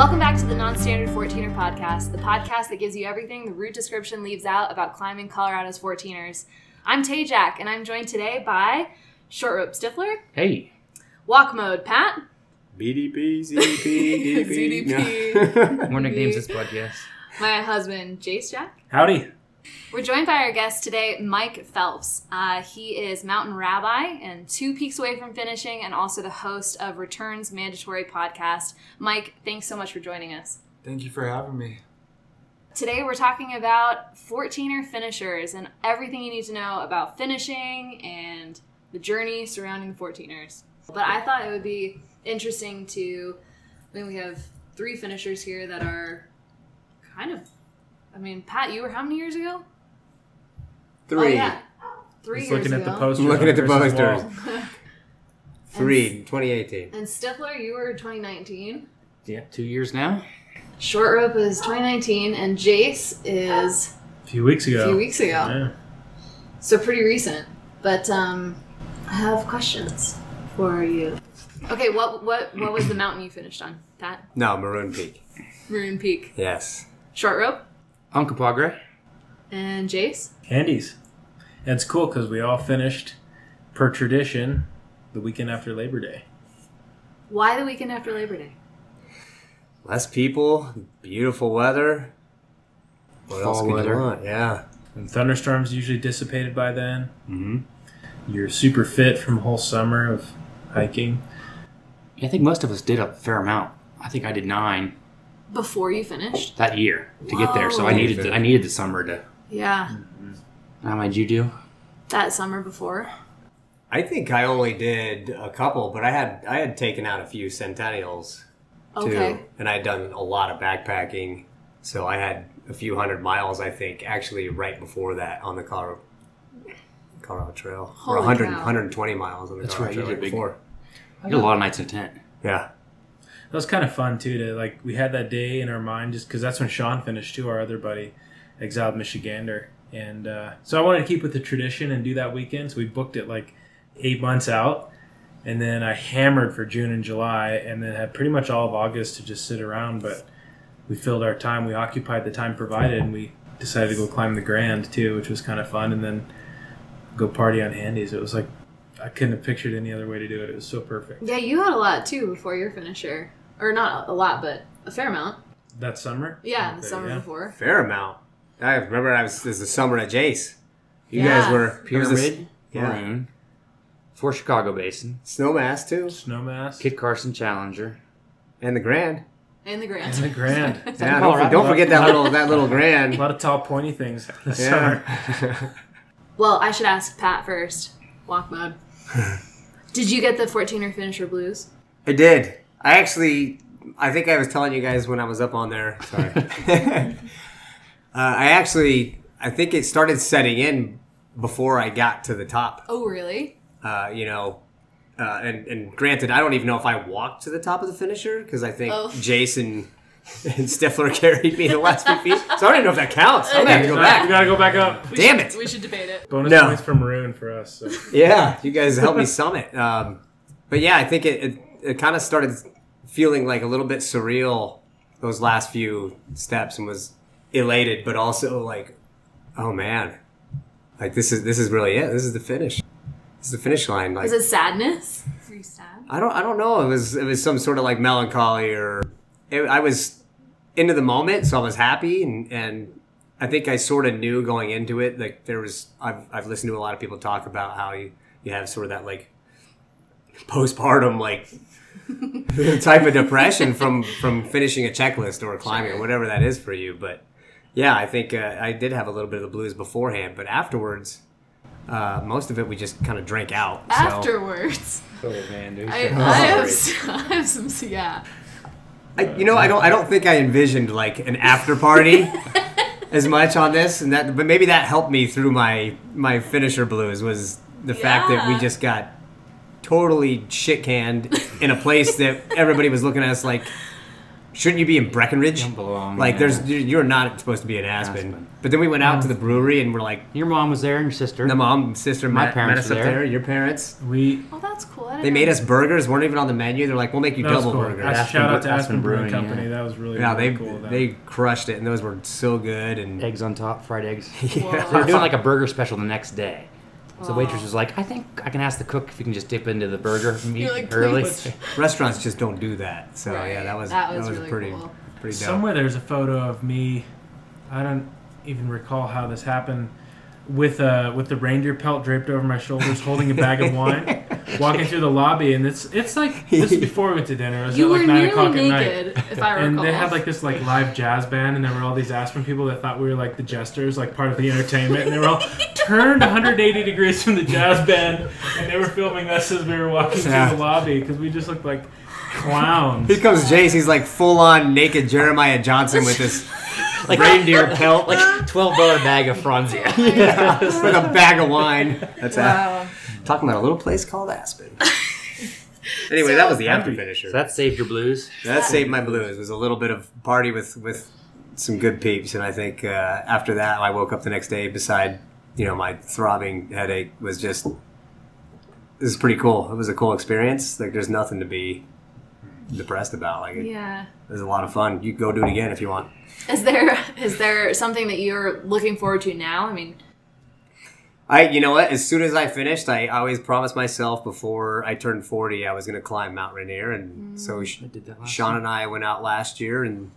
Welcome back to the Non-Standard 14er Podcast, the podcast that gives you everything the route description leaves out about climbing Colorado's 14ers. I'm Tay Jack, and I'm joined today by Short Rope Stifler. Hey. Walk Mode Pat. BDP, ZDP, DDP. ZDP. More nicknames this podcast. My husband, Jace Jack. Howdy. We're joined by our guest today, Mike Phelps. He is mountain rabbi and 2 peaks away from finishing and also the host of Returns Mandatory Podcast. Mike, thanks so much for joining us. Thank you for having me. Today we're talking about 14er finishers and everything you need to know about finishing and the journey surrounding the 14ers. But I thought it would be interesting to, we have 3 finishers here that are kind of... Pat, you were how many years ago? 3. Oh, yeah. 3 Just years ago. Looking at the posters. 3, 2018. And Stifler, you were 2019. Yeah, 2 years now. Short Rope is 2019, and Jace is... A few weeks ago. Yeah. So pretty recent. But I have questions for you. Okay, what was the mountain you finished on, Pat? No, Maroon Peak. Maroon Peak. Yes. Short Rope? Uncle and Jace? Handies. And it's cool because we all finished, per tradition, the weekend after Labor Day. Why the weekend after Labor Day? Less people, beautiful weather. What else can you want? Yeah. And thunderstorms usually dissipated by then. Mm-hmm. You're super fit from the whole summer of hiking. I think most of us did a fair amount. I think I did 9. Before you finished? That year to get there. So I needed the summer to... Yeah. Mm-hmm. How much did you do? That summer before? I think I only did a couple, but I had taken out a few Centennials too. Okay. And I had done a lot of backpacking. So I had a few hundred miles, I think, actually right before that on the Colorado Trail. Holy or 120 miles on the Colorado Trail right before. I did a lot of nights in a tent. Yeah. That was kind of fun, too, to, we had that day in our mind just because that's when Sean finished, too, our other buddy, exiled Michigander. And so I wanted to keep with the tradition and do that weekend, so we booked it, 8 months out. And then I hammered for June and July and then had pretty much all of August to just sit around. But we filled our time. We occupied the time provided, and we decided to go climb the Grand, too, which was kind of fun, and then go party on Handies. It was I couldn't have pictured any other way to do it. It was so perfect. Yeah, you had a lot, too, before your finisher. Or not a lot, but a fair amount. That summer? Yeah, the summer before. Fair amount. I remember this was the summer at Jace. You guys were... Pyramid, Maroon, for Chicago Basin. Snowmass, too. Snowmass. Kit Carson, Challenger. And the Grand. And the Grand. Yeah, don't forget that little Grand. A lot of tall, pointy things this summer. Well, I should ask Pat first. Walk Mode. Did you get the 14er finisher blues? I did. I think I was telling you guys when I was up on there. Sorry. I think it started setting in before I got to the top. Oh, really? And granted, I don't even know if I walked to the top of the finisher because I think Jason and Stifler carried me the last few feet. So I don't even know if that counts. I'm going to have to go back. You got to go back up. Damn it. We should debate it. Bonus points for Maroon for us. So. Yeah, you guys helped me summit. But yeah, I think it kind of started feeling a little bit surreal those last few steps and was elated, but also oh man, this is really it. This is the finish. This is the finish line. Was it sadness? Pretty sad. I don't know. It was some sort of melancholy I was into the moment, so I was happy and I think I sort of knew going into it. I've listened to a lot of people talk about how you have sort of that postpartum type of depression from finishing a checklist or climbing or whatever that is for you. But yeah, I think I did have a little bit of the blues beforehand, but afterwards most of it we just kind of drank out afterwards. Oh man, dude. I have some. Yeah, I don't think I envisioned an after party as much on this, and that, but maybe that helped me through my finisher blues was the fact that we just got totally shit canned in a place that everybody was looking at us shouldn't you be in Breckenridge? You don't belong. Like, there's, you're not supposed to be in Aspen. But then we went out to the brewery and we're like... Your mom was there and your sister. The mom, sister, my parents met us up there. Your parents. We. Oh, that's cool. They made us burgers. Weren't even on the menu. They're like, we'll make you double burgers. Shout out to Aspen Brewing Company. Yeah. That was really, really cool. They crushed it, and those were so good. And eggs on top, fried eggs. Yeah. So they were doing like a burger special the next day. So the waitress was like, I think I can ask the cook if you can just dip into the burger meat like, early. Restaurants just don't do that. So, right. Yeah, that was really pretty cool. Pretty dope. Somewhere there's a photo of me. I don't even recall how this happened. With the reindeer pelt draped over my shoulders, holding a bag of wine, walking through the lobby, and it's like this is before we went to dinner. It was at like 9 o'clock at night, if I recall. And they had like this like live jazz band, and there were all these Aspen people that thought we were like the jesters, like part of the entertainment, and they were all turned 180 degrees from the jazz band, and they were filming us as we were walking through the lobby because we just looked like clowns. Here comes Jace. He's like full on naked Jeremiah Johnson with this. Like reindeer pelt, like $12 bag of Franzia, just like a bag of wine. That's talking about a little place called Aspen. Anyway, so, that was the after finisher. So that saved your blues. That saved my blues. It was a little bit of party with some good peeps, and I think after that, I woke up the next day. Beside, you know, my throbbing headache was just. This is pretty cool. It was a cool experience. Like, there's nothing to be depressed about. Like, it was a lot of fun. You go do it again if you want. Is there something that you're looking forward to now? I mean, you know what? As soon as I finished, I always promised myself before I turned 40, I was going to climb Mount Rainier, and so Sean and I went out last year, and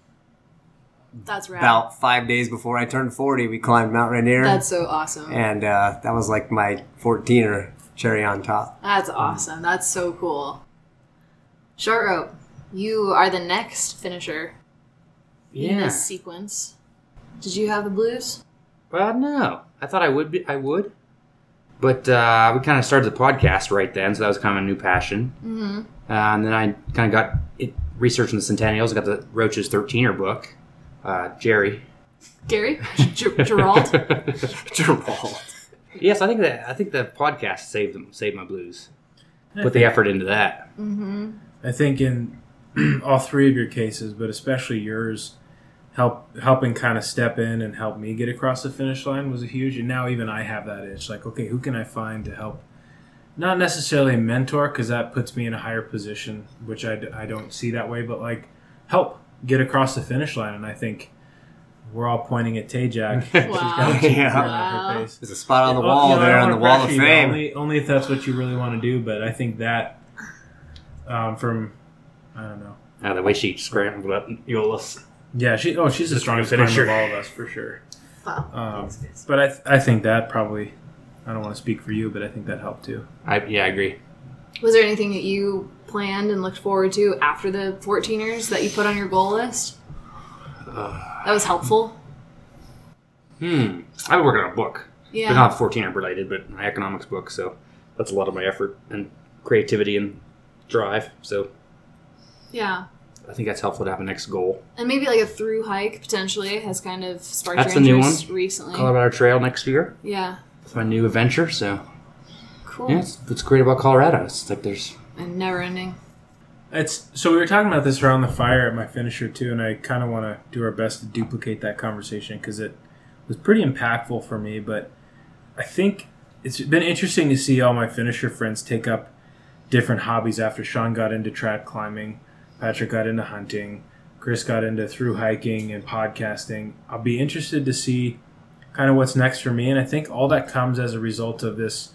that's right. About 5 days before I turned 40, we climbed Mount Rainier. That's so awesome. And that was like my 14er cherry on top. That's awesome. That's so cool. Short Rope, you are the next finisher. In this sequence. Did you have the blues? Well, no. I thought I would. But we kind of started the podcast right then, so that was kind of a new passion. Mm-hmm. And then I kind of got researching the Centennials. I got the Roach's 13er book. Gary? Gerald? Gerald. Yes, I think the podcast saved my blues. Put the effort into that. Mm-hmm. I think in all three of your cases, but especially yours, helping kind of step in and help me get across the finish line was a huge, and now even I have that itch. Like, okay, who can I find to help? Not necessarily a mentor, because that puts me in a higher position, which I don't see that way, but like help get across the finish line. And I think we're all pointing at Tay Jack. Wow. She's got her face. There's a spot on the wall there on the wall of fame. Only if that's what you really want to do, but I think that from... I don't know. The way she scrambled up Eolus. Yeah, she's the strongest finisher of all of us, for sure. Wow. But I think that probably, I don't want to speak for you, but I think that helped too. I agree. Was there anything that you planned and looked forward to after the 14ers that you put on your goal list? That was helpful? I was working on a book. Yeah. But not 14er related, but my economics book, so that's a lot of my effort and creativity and drive, so... Yeah. I think that's helpful to have a next goal. And maybe like a through hike potentially has kind of sparked your interest recently. Colorado Trail next year. Yeah. It's my new adventure, so. Cool. Yeah, it's what's great about Colorado. It's like there's. And never ending. So we were talking about this around the fire at my finisher too, and I kind of want to do our best to duplicate that conversation because it was pretty impactful for me, but I think it's been interesting to see all my finisher friends take up different hobbies after Sean got into trad climbing. Patrick got into hunting. Chris got into through hiking and podcasting. I'll be interested to see kind of what's next for me. And I think all that comes as a result of this,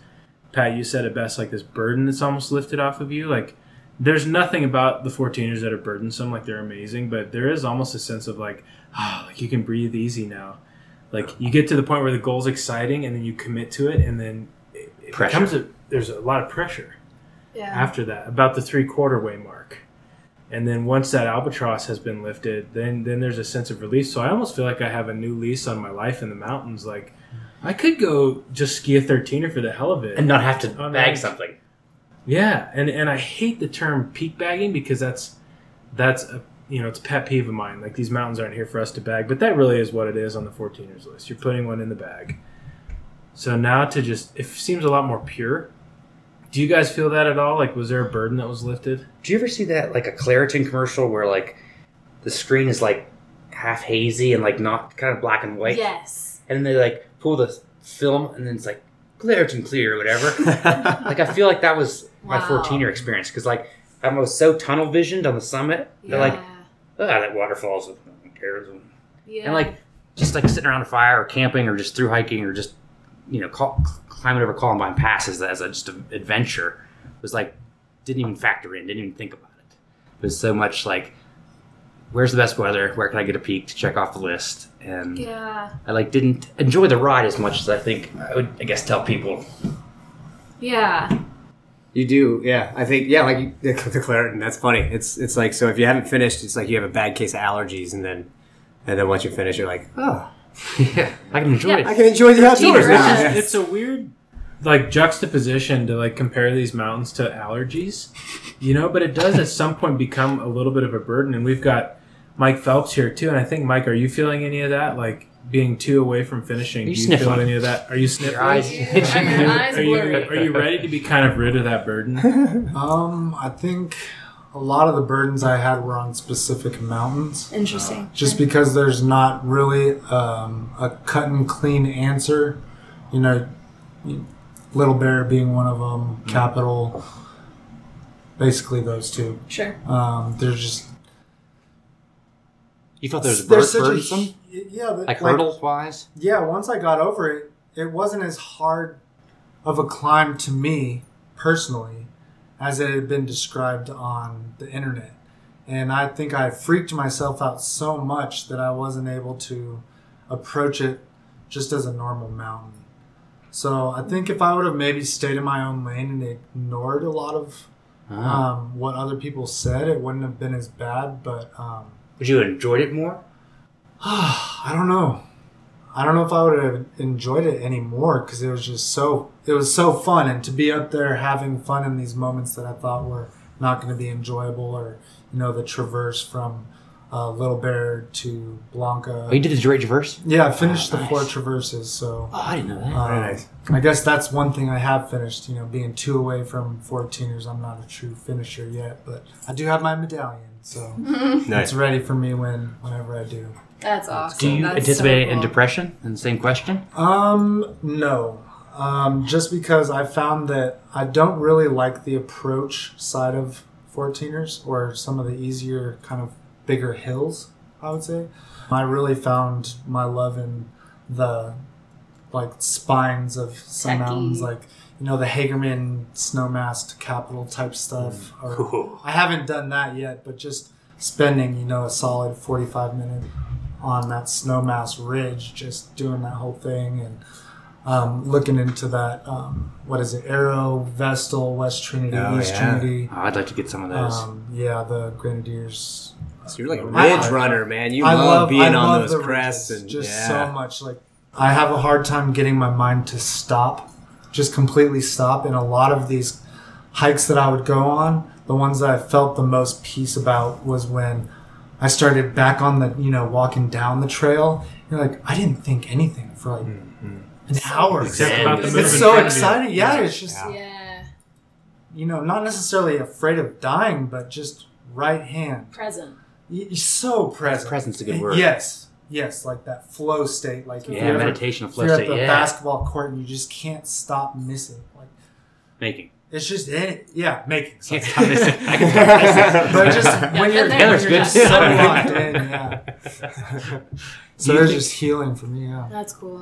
Pat, you said it best, like this burden that's almost lifted off of you. Like there's nothing about the 14ers that are burdensome. Like they're amazing, but there is almost a sense of like, like you can breathe easy now. Like you get to the point where the goal's exciting and then you commit to it. And then it becomes there's a lot of pressure after that, about the 3/4 way mark. And then once that albatross has been lifted, then there's a sense of relief. So I almost feel like I have a new lease on my life in the mountains. Like, I could go just ski a 13er for the hell of it. And not have to bag something. Yeah. And I hate the term peak bagging because that's a, you know, it's a pet peeve of mine. Like, these mountains aren't here for us to bag. But that really is what it is on the 14ers list. You're putting one in the bag. So now it seems a lot more pure. Do you guys feel that at all? Like, was there a burden that was lifted? Do you ever see that, like, a Claritin commercial where, like, the screen is like half hazy and like not kind of black and white. Yes. And then they like pull the film and then it's like Claritin clear or whatever. Like I feel like that was my 14-year experience because like I was so tunnel visioned on the summit. They're like, oh, that waterfall's and like just like sitting around a fire or camping or just through hiking or just you know climbing over Columbine Pass as just an adventure was like didn't even factor in, didn't even think about it. It was so much like, where's the best weather? Where can I get a peak to check off the list? And I like didn't enjoy the ride as much as I think I would, I guess, tell people. Yeah. You do, yeah. I think, yeah, like the Claritin, that's funny. It's like, so if you haven't finished, it's like you have a bad case of allergies, and then once you finish, you're like, oh. Yeah, I can enjoy it. I can enjoy the outdoors now. It's a weird like juxtaposition to like compare these mountains to allergies, you know, but it does at some point become a little bit of a burden. And we've got Mike Phelps here too, and I think, Mike, are you feeling any of that? Like being too away from finishing, do you feel any of that? Are you sniffing? Your eyes, are you ready to be kind of rid of that burden? I think a lot of the burdens I had were on specific mountains. Interesting. Just because there's not really a cut and clean answer, you know, Little Bear being one of them, Capital, basically those two. Sure. There's just. You thought there was burden? Yeah. But like hurdles-wise? Yeah, once I got over it, it wasn't as hard of a climb to me, personally, as it had been described on the internet. And I think I freaked myself out so much that I wasn't able to approach it just as a normal mountain. So I think if I would have maybe stayed in my own lane and ignored a lot of what other people said, it wouldn't have been as bad, but... would you have enjoyed it more? I don't know. I don't know if I would have enjoyed it anymore because it was just so... It was so fun, and to be up there having fun in these moments that I thought were not going to be enjoyable, or, you know, the traverse from Little Bear to Blanca. Oh, you did the Great Traverse? Yeah, I finished the four traverses, so... Oh, I didn't know that. Nice. I guess that's one thing I have finished, you know, being two away from 14ers. I'm not a true finisher yet, but I do have my medallion. So it's ready for me whenever I do. That's awesome. Do you anticipate so cool. in depression? And the same question? No. Just because I found that I don't really like the approach side of 14ers or some of the easier kind of bigger hills, I would say. I really found my love in the like spines of some mountains, like, you know, the Hagerman Snowmass to Capital type stuff. Cool. I haven't done that yet, but just spending, you know, a solid 45 minutes on that Snowmass ridge, just doing that whole thing and looking into that, Arrow, Vestal, West Trinity, Trinity. Oh, I'd like to get some of those. The Grenadiers. So you're like a ridge runner, man. You love being on those crests. And just so much. Like, I have a hard time getting my mind to stop. Just completely stop. And a lot of these hikes that I would go on, the ones that I felt the most peace about was when I started back on the, you know, walking down the trail. You're like, I didn't think anything for like an hour. Except about the it's so exciting. Yeah, it's just, you know, not necessarily afraid of dying, but just right hand. Present. You're so present. Present's a good word. Yes. Yes, like that flow state. Like meditation flow state. If you're at the basketball court and you just can't stop missing. Like making. It's just making. Can't stop missing. I can stop missing. But just when you're together, you're just so locked in. So there's just healing for me. Yeah, that's cool.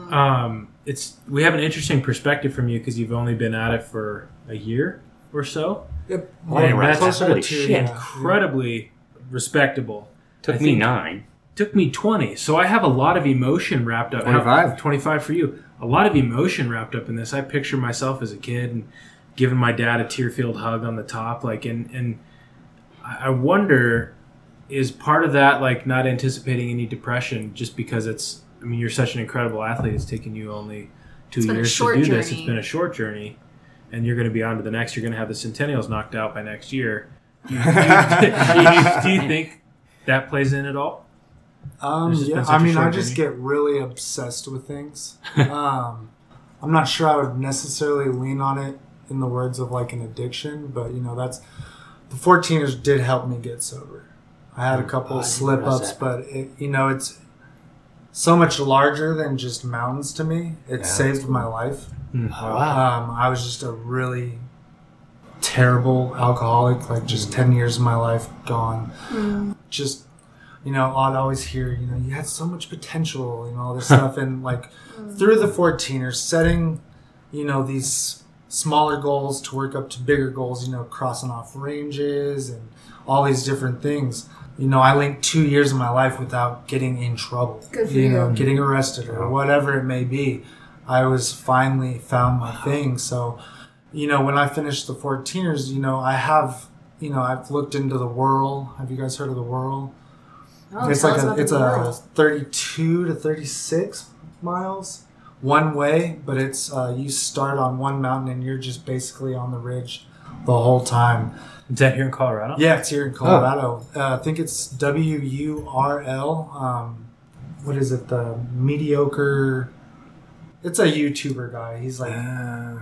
We have an interesting perspective from you because you've only been at it for a year or so. Yep. And that's incredibly respectable. Took me 9. Took me 20, so I have a lot of emotion wrapped up. 25. 25 for you. A lot of emotion wrapped up in this. I picture myself as a kid and giving my dad a tear-filled hug on the top, like, and I wonder, is part of that like not anticipating any depression just because it's? I mean, you're such an incredible athlete. It's taken you only 2 years to do this. It's been a short journey, and you're going to be on to the next. You're going to have the Centennials knocked out by next year. Do you think that plays in at all? I just get really obsessed with things. I'm not sure I would necessarily lean on it in the words of like an addiction, but you know, the 14ers did help me get sober. I had a couple slip-ups, but, it's so much larger than just mountains to me. It saved my life. Mm. Oh, wow. I was just a really terrible alcoholic, 10 years of my life gone. Mm. Just, I'd always hear, you had so much potential and all this stuff. And, through the 14ers, setting, these smaller goals to work up to bigger goals, crossing off ranges and all these different things. I linked 2 years of my life without getting in trouble, getting arrested or whatever it may be. I was finally found my thing. So, when I finished the 14ers, I've looked into the Whirl. Have you guys heard of the Whirl? Oh, it's a 32 to 36 miles one way, but it's you start on one mountain and you're just basically on the ridge the whole time. Is that here in Colorado? Yeah, it's here in Colorado. Oh. I think it's WURL. What is it? The mediocre. It's a YouTuber guy. He's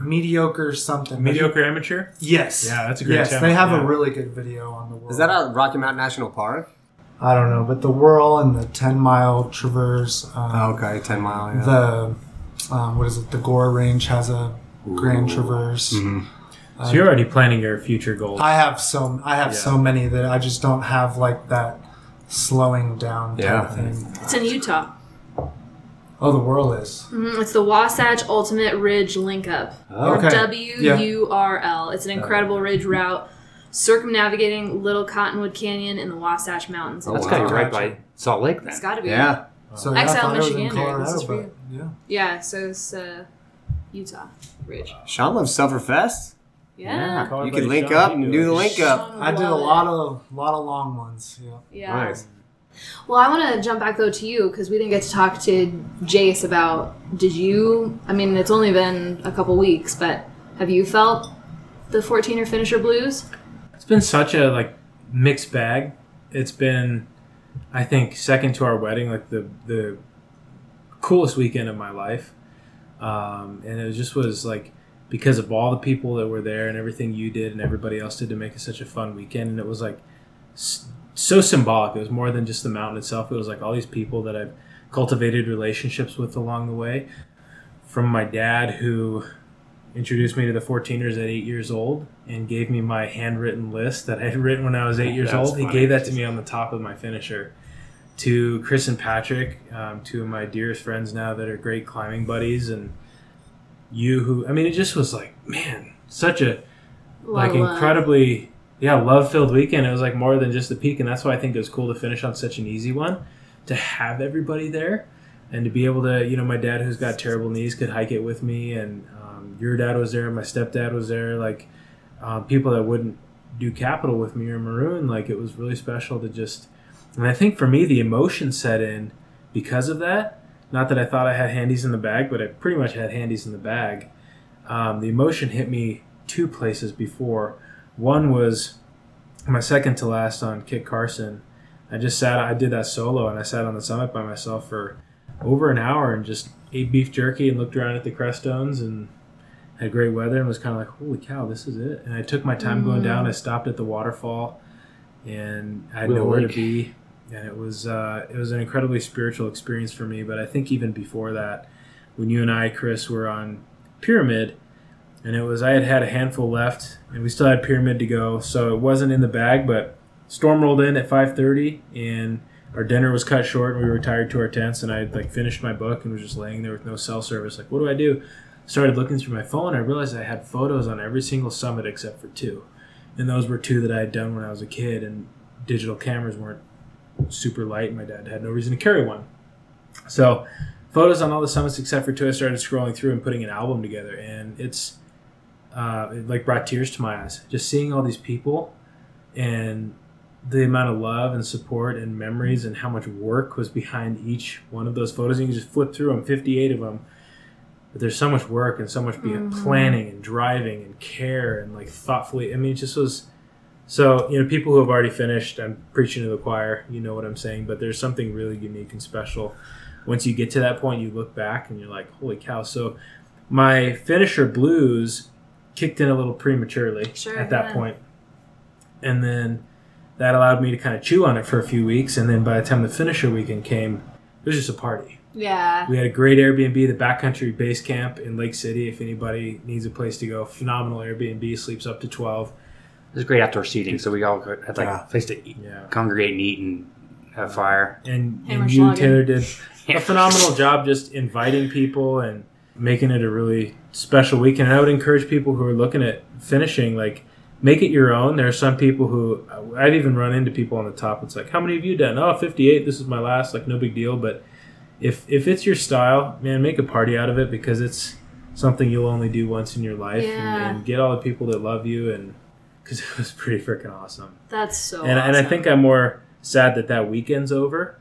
mediocre something. Mediocre amateur. Yes. Yeah, that's a great. Yes, challenge. They have a really good video on the Whirl. Is that out of Rocky Mountain National Park? I don't know, but the Whirl and the 10-mile traverse. 10-mile. Yeah. The the Gore Range has a Grand Traverse. Mm-hmm. So you're already planning your future goals. I have so many that I just don't have that slowing down type thing. It's in Utah. Oh, the Whirl is. Mm-hmm. It's the Wasatch Ultimate Ridge Link Up. Okay. Or WURL. It's an incredible ridge route circumnavigating Little Cottonwood Canyon in the Wasatch Mountains. That's got to be right by Salt Lake then. It's got to be. Yeah. So XL Michigander. Yeah. Yeah. So it's Utah Ridge. Sean loves Summerfest. Yeah. You can link up and do the link up. I did a lot of long ones. Yeah. Yeah. Nice. Well, I want to jump back though to you because we didn't get to talk to Jace about. Did you? I mean, it's only been a couple weeks, but have you felt the 14er finisher blues? It's been such a mixed bag. It's been, I think, second to our wedding, the coolest weekend of my life, and it just was because of all the people that were there and everything you did and everybody else did to make it such a fun weekend. And it was so symbolic. It was more than just the mountain itself. It was all these people that I've cultivated relationships with along the way, from my dad, who introduced me to the 14ers at 8 years old and gave me my handwritten list that I had written when I was 8 years old. He gave that to me on the top of my finisher. To Chris and Patrick, two of my dearest friends now that are great climbing buddies, and you, who, I mean, it just was such a incredibly love-filled weekend. It was more than just the peak, and that's why I think it was cool to finish on such an easy one, to have everybody there and to be able to, my dad, who's got terrible knees, could hike it with me, and your dad was there, my stepdad was there, people that wouldn't do Capital with me or Maroon, it was really special to just. And I think for me, the emotion set in because of that. Not that I thought I had handies in the bag, but I pretty much had handies in the bag. The emotion hit me two places before. One was my second to last on Kit Carson. I did that solo, and I sat on the summit by myself for over an hour and just ate beef jerky and looked around at the Crestones and had great weather and was kind of holy cow, this is it. And I took my time going down. I stopped at the waterfall, and I had nowhere to be. And it was an incredibly spiritual experience for me. But I think even before that, when you and I, Chris, were on Pyramid, and I had a handful left, and we still had Pyramid to go, so it wasn't in the bag. But storm rolled in at 5:30, and our dinner was cut short, and we retired to our tents. And I had finished my book and was just laying there with no cell service. What do I do? Started looking through my phone. I realized I had photos on every single summit except for two, and those were two that I had done when I was a kid, and digital cameras weren't super light, and my dad had no reason to carry one. So photos on all the summits except for two. I started scrolling through and putting an album together, and it's it brought tears to my eyes just seeing all these people and the amount of love and support and memories and how much work was behind each one of those photos. You can just flip through them, 58 of them, but there's so much work and so much planning and driving and care and thoughtfully. I mean, it just was. So, people who have already finished, I'm preaching to the choir, you know what I'm saying, but there's something really unique and special. Once you get to that point, you look back and you're like, holy cow. So my finisher blues kicked in a little prematurely at that point. And then that allowed me to kind of chew on it for a few weeks. And then by the time the finisher weekend came, it was just a party. Yeah. We had a great Airbnb, the Backcountry Base Camp in Lake City, if anybody needs a place to go. Phenomenal Airbnb, sleeps up to 12. There's great outdoor seating, so we all had like a place to eat, congregate and eat and have fire. And you, slogging. Taylor, did a phenomenal job just inviting people and making it a really special weekend. And I would encourage people who are looking at finishing, like, make it your own. There are some people who, I've even run into people on the top. It's like, how many have you done? Oh, 58. This is my last. Like, no big deal. But if it's your style, man, make a party out of it, because it's something you'll only do once in your life. Yeah. And get all the people that love you, and because it was pretty freaking awesome. That's so awesome. And I think I'm more sad that that weekend's over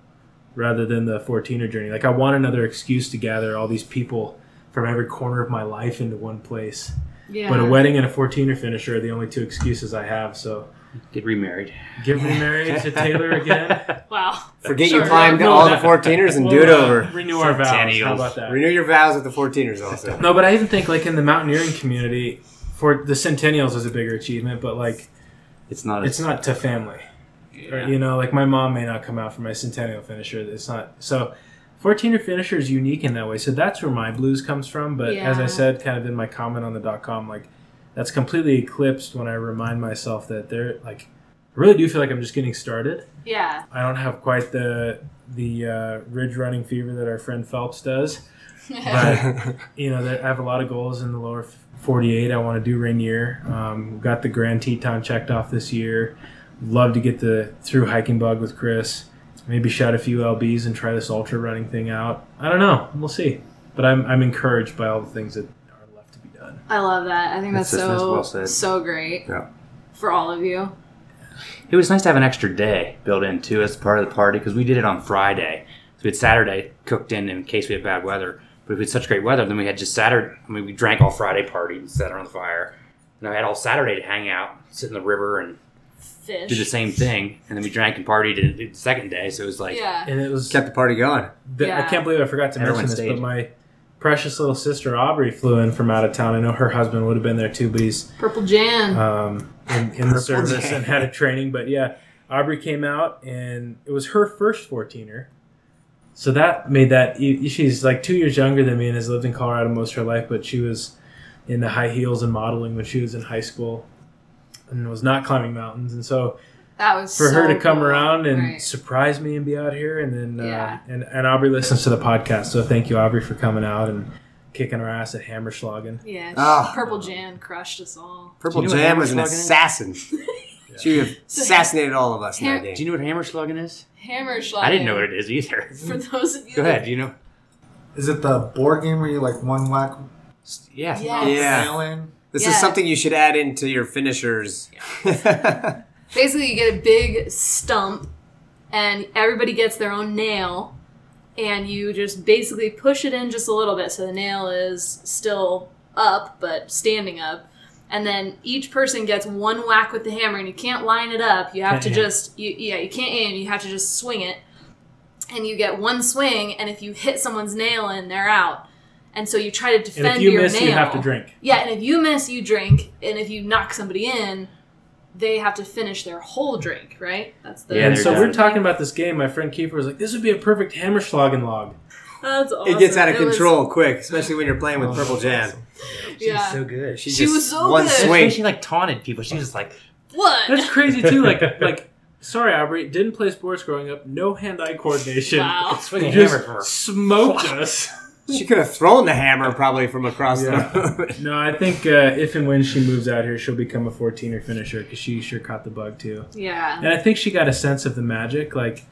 rather than the 14er journey. Like, I want another excuse to gather all these people from every corner of my life into one place. Yeah. But a wedding and a 14er finisher are the only two excuses I have, so... Get remarried. Get remarried to Taylor again. Wow. Forget you climbed all the 14ers and do it over. Renew our vows. How about that? Renew your vows with the 14ers also. No, but I even think, like, in the mountaineering community, for the Centennials is a bigger achievement, but, like... It's not to family. Yeah. Or, you know, like, my mom may not come out for my Centennial finisher. It's not... So... 14er finisher is unique in that way, so that's where my blues comes from. But as I said, kind of in my comment on the .com, like, that's completely eclipsed when I remind myself that they're like, I really do feel like I'm just getting started. Yeah, I don't have quite the ridge running fever that our friend Phelps does, but you know, I have a lot of goals in the lower 48. I want to do Rainier. Got the Grand Teton checked off this year. Love to get the through hiking bug with Chris. Maybe shot a few LBs and try this ultra running thing out. I don't know. We'll see. But I'm encouraged by all the things that are left to be done. I love that. I think that's so great for all of you. It was nice to have an extra day built in, too, as part of the party, because we did it on Friday. So we had Saturday cooked in case we had bad weather. But if we had such great weather, then we had just Saturday. I mean, we drank all Friday party and sat around the fire. And I had all Saturday to hang out, sit in the river and... Fish. Did the same thing, and then we drank and partied the second day, so it was like... Yeah. And it was... Kept the party going. I can't believe I forgot to mention this, but my precious little sister Aubrey flew in from out of town. I know her husband would have been there too, but he's... Purple Jam. In the service and had a training, but yeah, Aubrey came out, and it was her first 14er. So that made that... She's like 2 years younger than me and has lived in Colorado most of her life, but she was in the high heels and modeling when she was in high school. And was not climbing mountains, and so that was for her to come around and surprise me and be out here. And then and Aubrey listens to the podcast, so thank you, Aubrey, for coming out and kicking our ass at Hammerschlagen. Yeah, Purple Jam crushed us all. Purple Jam was an assassin. She assassinated all of us that day. Do you know what Hammerschlagen is? Hammerschlagen. I didn't know what it is either. For those of you, go ahead. Do you know? Is it the board game where you like one whack? Yeah. Yeah. This is something you should add into your finishers. Yeah. Basically, you get a big stump, and everybody gets their own nail, and you just basically push it in just a little bit, so the nail is still up, but standing up. And then each person gets one whack with the hammer, and you can't line it up. You have to just, you can't aim, you have to just swing it. And you get one swing, and if you hit someone's nail in, they're out. And so you try to defend your nail. And if you miss, you have to drink. Yeah, and if you miss, you drink. And if you knock somebody in, they have to finish their whole drink, right? That's the... Yeah, and so we're talking about this game. My friend Kiefer was like, this would be a perfect Hammerschlagen log. That's awesome. It gets out of control quick, especially when you're playing with Purple Jan. Awesome. She was so good. She was so good. Swing. She like taunted people. She was just like, what? That's crazy, too. Like. Sorry, Aubrey, didn't play sports growing up. No hand-eye coordination. Wow. Just smoked us. She could have thrown the hammer probably from across the road. No, I think if and when she moves out here, she'll become a 14er finisher, because she sure caught the bug too. Yeah. And I think she got a sense of the magic. Like,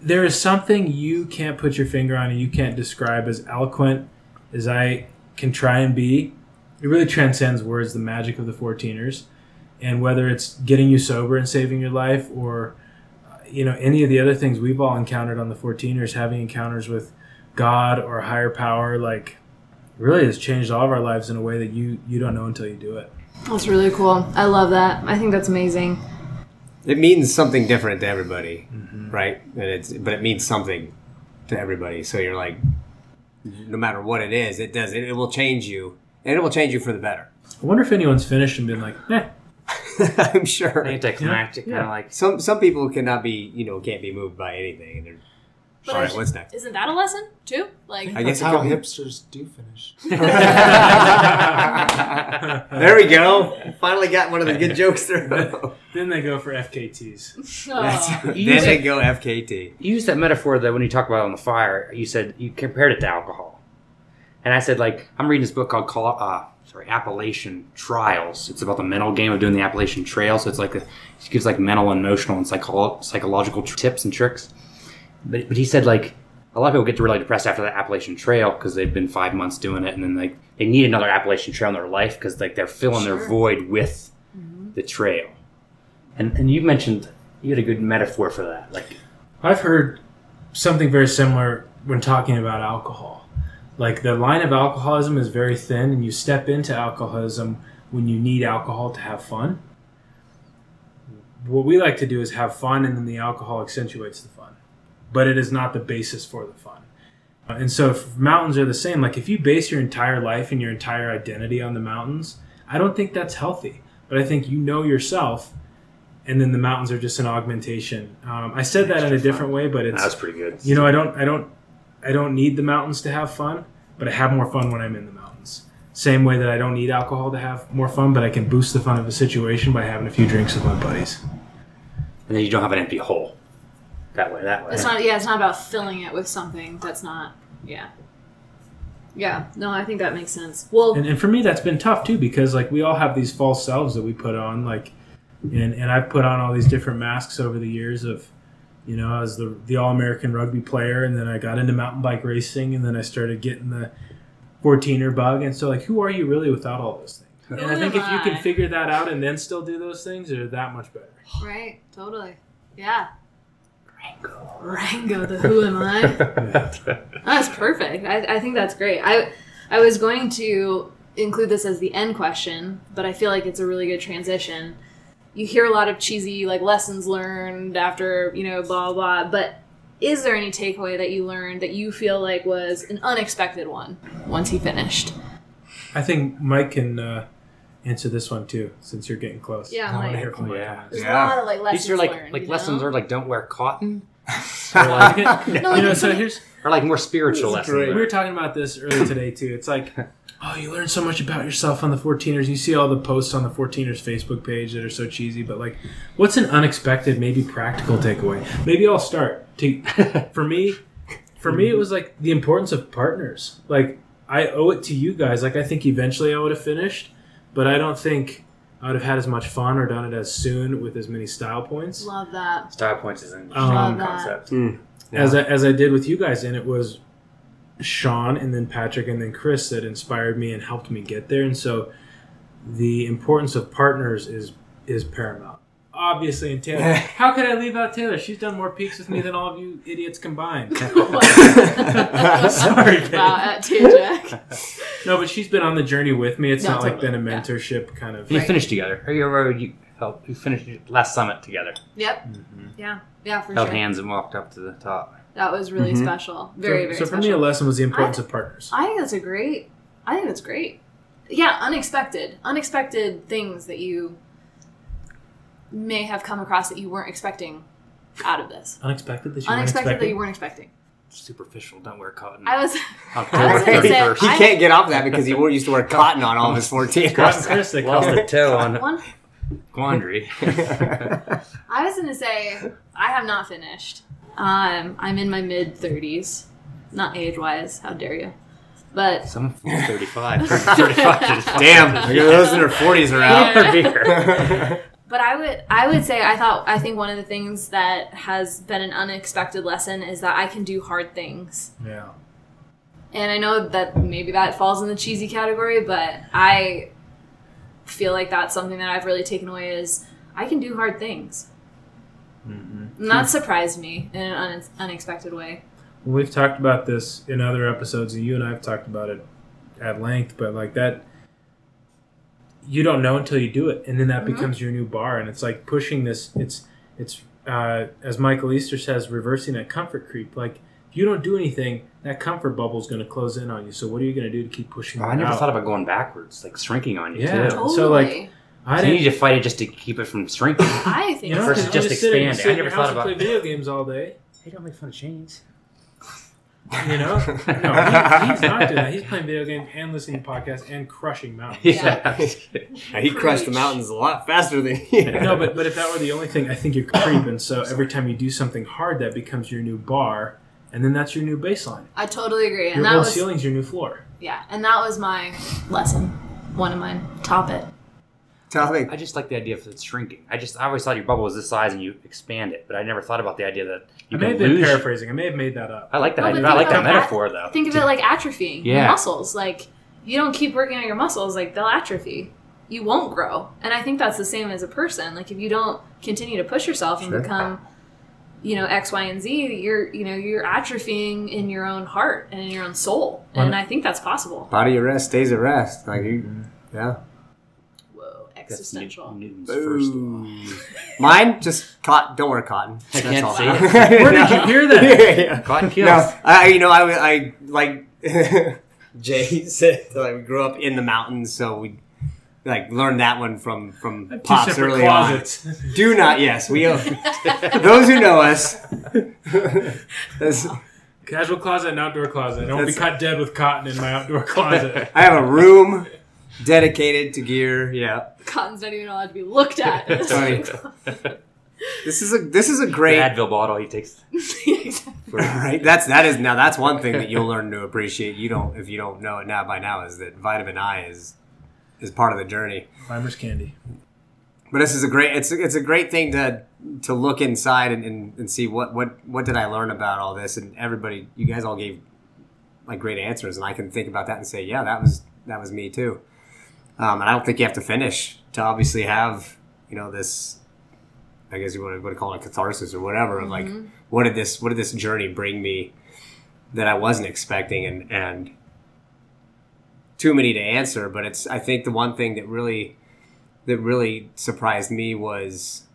there is something you can't put your finger on and you can't describe. As eloquent as I can try and be, it really transcends words, the magic of the 14ers. And whether it's getting you sober and saving your life, or any of the other things we've all encountered on the 14ers, having encounters with God or a higher power, like, really has changed all of our lives in a way that you don't know until you do it. That's really cool. I love that. I think that's amazing. It means something different to everybody, right? And but it means something to everybody. So you're like, no matter what it is, it does. It will change you, and it will change you for the better. I wonder if anyone's finished and been like, eh. I'm sure. Anticlimactic, kind of like some people cannot be, can't be moved by anything, and they're. But all right, what's next? Isn't that a lesson too? Like, I guess how hipsters do finish. There we go. Finally got one of the good jokes through. Then they go for FKTs. Oh. Then they go FKT. You used that metaphor that when you talk about on the fire, you said you compared it to alcohol, and I said I'm reading this book called Appalachian Trials. It's about the mental game of doing the Appalachian Trail. So it's it gives mental, emotional, and psychological tips and tricks. But he said, a lot of people get really depressed after the Appalachian Trail because they've been 5 months doing it, and then, they need another Appalachian Trail in their life because, they're filling their void with the trail. And you mentioned you had a good metaphor for that. I've heard something very similar when talking about alcohol. The line of alcoholism is very thin, and you step into alcoholism when you need alcohol to have fun. What we like to do is have fun, and then the alcohol accentuates the fun. But it is not the basis for the fun. And so if mountains are the same. If you base your entire life and your entire identity on the mountains, I don't think that's healthy. But I think you know yourself, and then the mountains are just an augmentation. I said that in a different way, but that's pretty good. I don't need the mountains to have fun, but I have more fun when I'm in the mountains. Same way that I don't need alcohol to have more fun, but I can boost the fun of a situation by having a few drinks with my buddies. And then you don't have an empty hole. That way. It's not about filling it with something that's not, Yeah, no, I think that makes sense. Well, and for me, that's been tough, too, because, we all have these false selves that we put on, and I've put on all these different masks over the years of, I was the all-American rugby player, and then I got into mountain bike racing, and then I started getting the 14er bug, and so, who are you really without all those things? And I think if you can figure that out and then still do those things, they're that much better. Right, totally, yeah. Rango, the who am I? That's perfect. I think that's great. I was going to include this as the end question, but I feel like it's a really good transition. You hear a lot of cheesy lessons learned after, blah, blah, blah. But is there any takeaway that you learned that you feel was an unexpected one once he finished? I think Mike can... answer this one too, since you're getting close. Yeah, I want to hear from you. Yeah. There's a lot of lessons learned. Lessons are don't wear cotton. Or more spiritual lessons. We were talking about this earlier today too. It's you learn so much about yourself on the 14ers. You see all the posts on the 14ers Facebook page that are so cheesy, but what's an unexpected, maybe practical takeaway? Maybe I'll start. For me, it was the importance of partners. I owe it to you guys. I think eventually I would have finished. But I don't think I would have had as much fun or done it as soon with as many style points. Love that. Style points is an interesting concept. Mm. Yeah. As I did with you guys, and it was Sean and then Patrick and then Chris that inspired me and helped me get there. And so the importance of partners is paramount. Obviously, and Taylor. How could I leave out Taylor? She's done more peaks with me than all of you idiots combined. Sorry, babe. Wow, at Tay Jack. No, but she's been on the journey with me. It's not totally. Been a mentorship kind of... You finished together. You finished last summit together. Yep. Mm-hmm. Yeah, for sure. Held hands and walked up to the top. That was really special. Very, very special. So for me, a lesson was the importance of partners. I think that's great. Yeah, unexpected things that you... may have come across that you weren't expecting out of this. Unexpected that you weren't expecting. Superficial, don't wear cotton. I was going to say... He can't get off that because he used to wear cotton on all of his 14. Lost the toe on quandary. I was going to say, I have not finished. I'm in my mid-30s. Not age-wise, how dare you. But some 35. 35. Damn, those in their 40s are out. But I would say I think one of the things that has been an unexpected lesson is that I can do hard things. Yeah. And I know that maybe that falls in the cheesy category, but I feel like that's something that I've really taken away is I can do hard things. Mm-hmm. And that surprised me in an unexpected way. Well, we've talked about this in other episodes, and you and I have talked about it at length, but that... you don't know until you do it, and then that becomes your new bar, and it's pushing this, it's as Michael Easter says, reversing that comfort creep. If you don't do anything, that comfort bubble's going to close in on you, so what are you going to do to keep pushing it out? I never thought about going backwards, shrinking on you, too. Totally. So, So you need to fight it just to keep it from shrinking. I think versus just expand it. I never thought about it. I play video games all day. They don't make fun of chains. You know? No, he's not doing that. He's playing video games and listening to podcasts and crushing mountains. Yeah. He crushed the mountains a lot faster than you. No, but if that were the only thing, I think you're creeping. So every time you do something hard, that becomes your new bar. And then that's your new baseline. I totally agree. Your old ceiling's your new floor. Yeah. And that was my lesson. One of mine. Top it. I just like the idea of it shrinking. I always thought your bubble was this size and you expand it, but I never thought about the idea that you can lose. I may have been paraphrasing. I may have made that up. I like that idea. I like that metaphor, though. Think of it like atrophying your muscles. Like, you don't keep working on your muscles, like, they'll atrophy. You won't grow. And I think that's the same as a person. Like, if you don't continue to push yourself and become, you know, X, Y, and Z, you're atrophying in your own heart and in your own soul. Well, and I think that's possible. Body at rest stays at rest. Like, yeah. Existential. Mine just cotton. Don't wear cotton. I can't say it. Where did you hear that? Yeah. Cotton kills. No, I like Jay said. Like, we grew up in the mountains, so we like learned that one from pops early closets. On. Do not. Yes, we. Those who know us. Casual closet and outdoor closet. I don't be caught dead with cotton in my outdoor closet. I have a room. Dedicated to gear, yeah. Cotton's not even allowed to be looked at. This is a great Advil bottle he takes. Exactly. Right. That's one thing that you'll learn to appreciate. If you don't know it by now is that vitamin I is part of the journey. Climbers candy. But this is a great it's a great thing to look inside and see what did I learn about all this, and everybody, you guys all gave like great answers, and I can think about that and say, yeah, that was me too. And I don't think you have to finish to obviously have, this, I guess you would call it catharsis or whatever. Mm-hmm. Like, what did this journey bring me that I wasn't expecting? And too many to answer, but I think the one thing that really surprised me was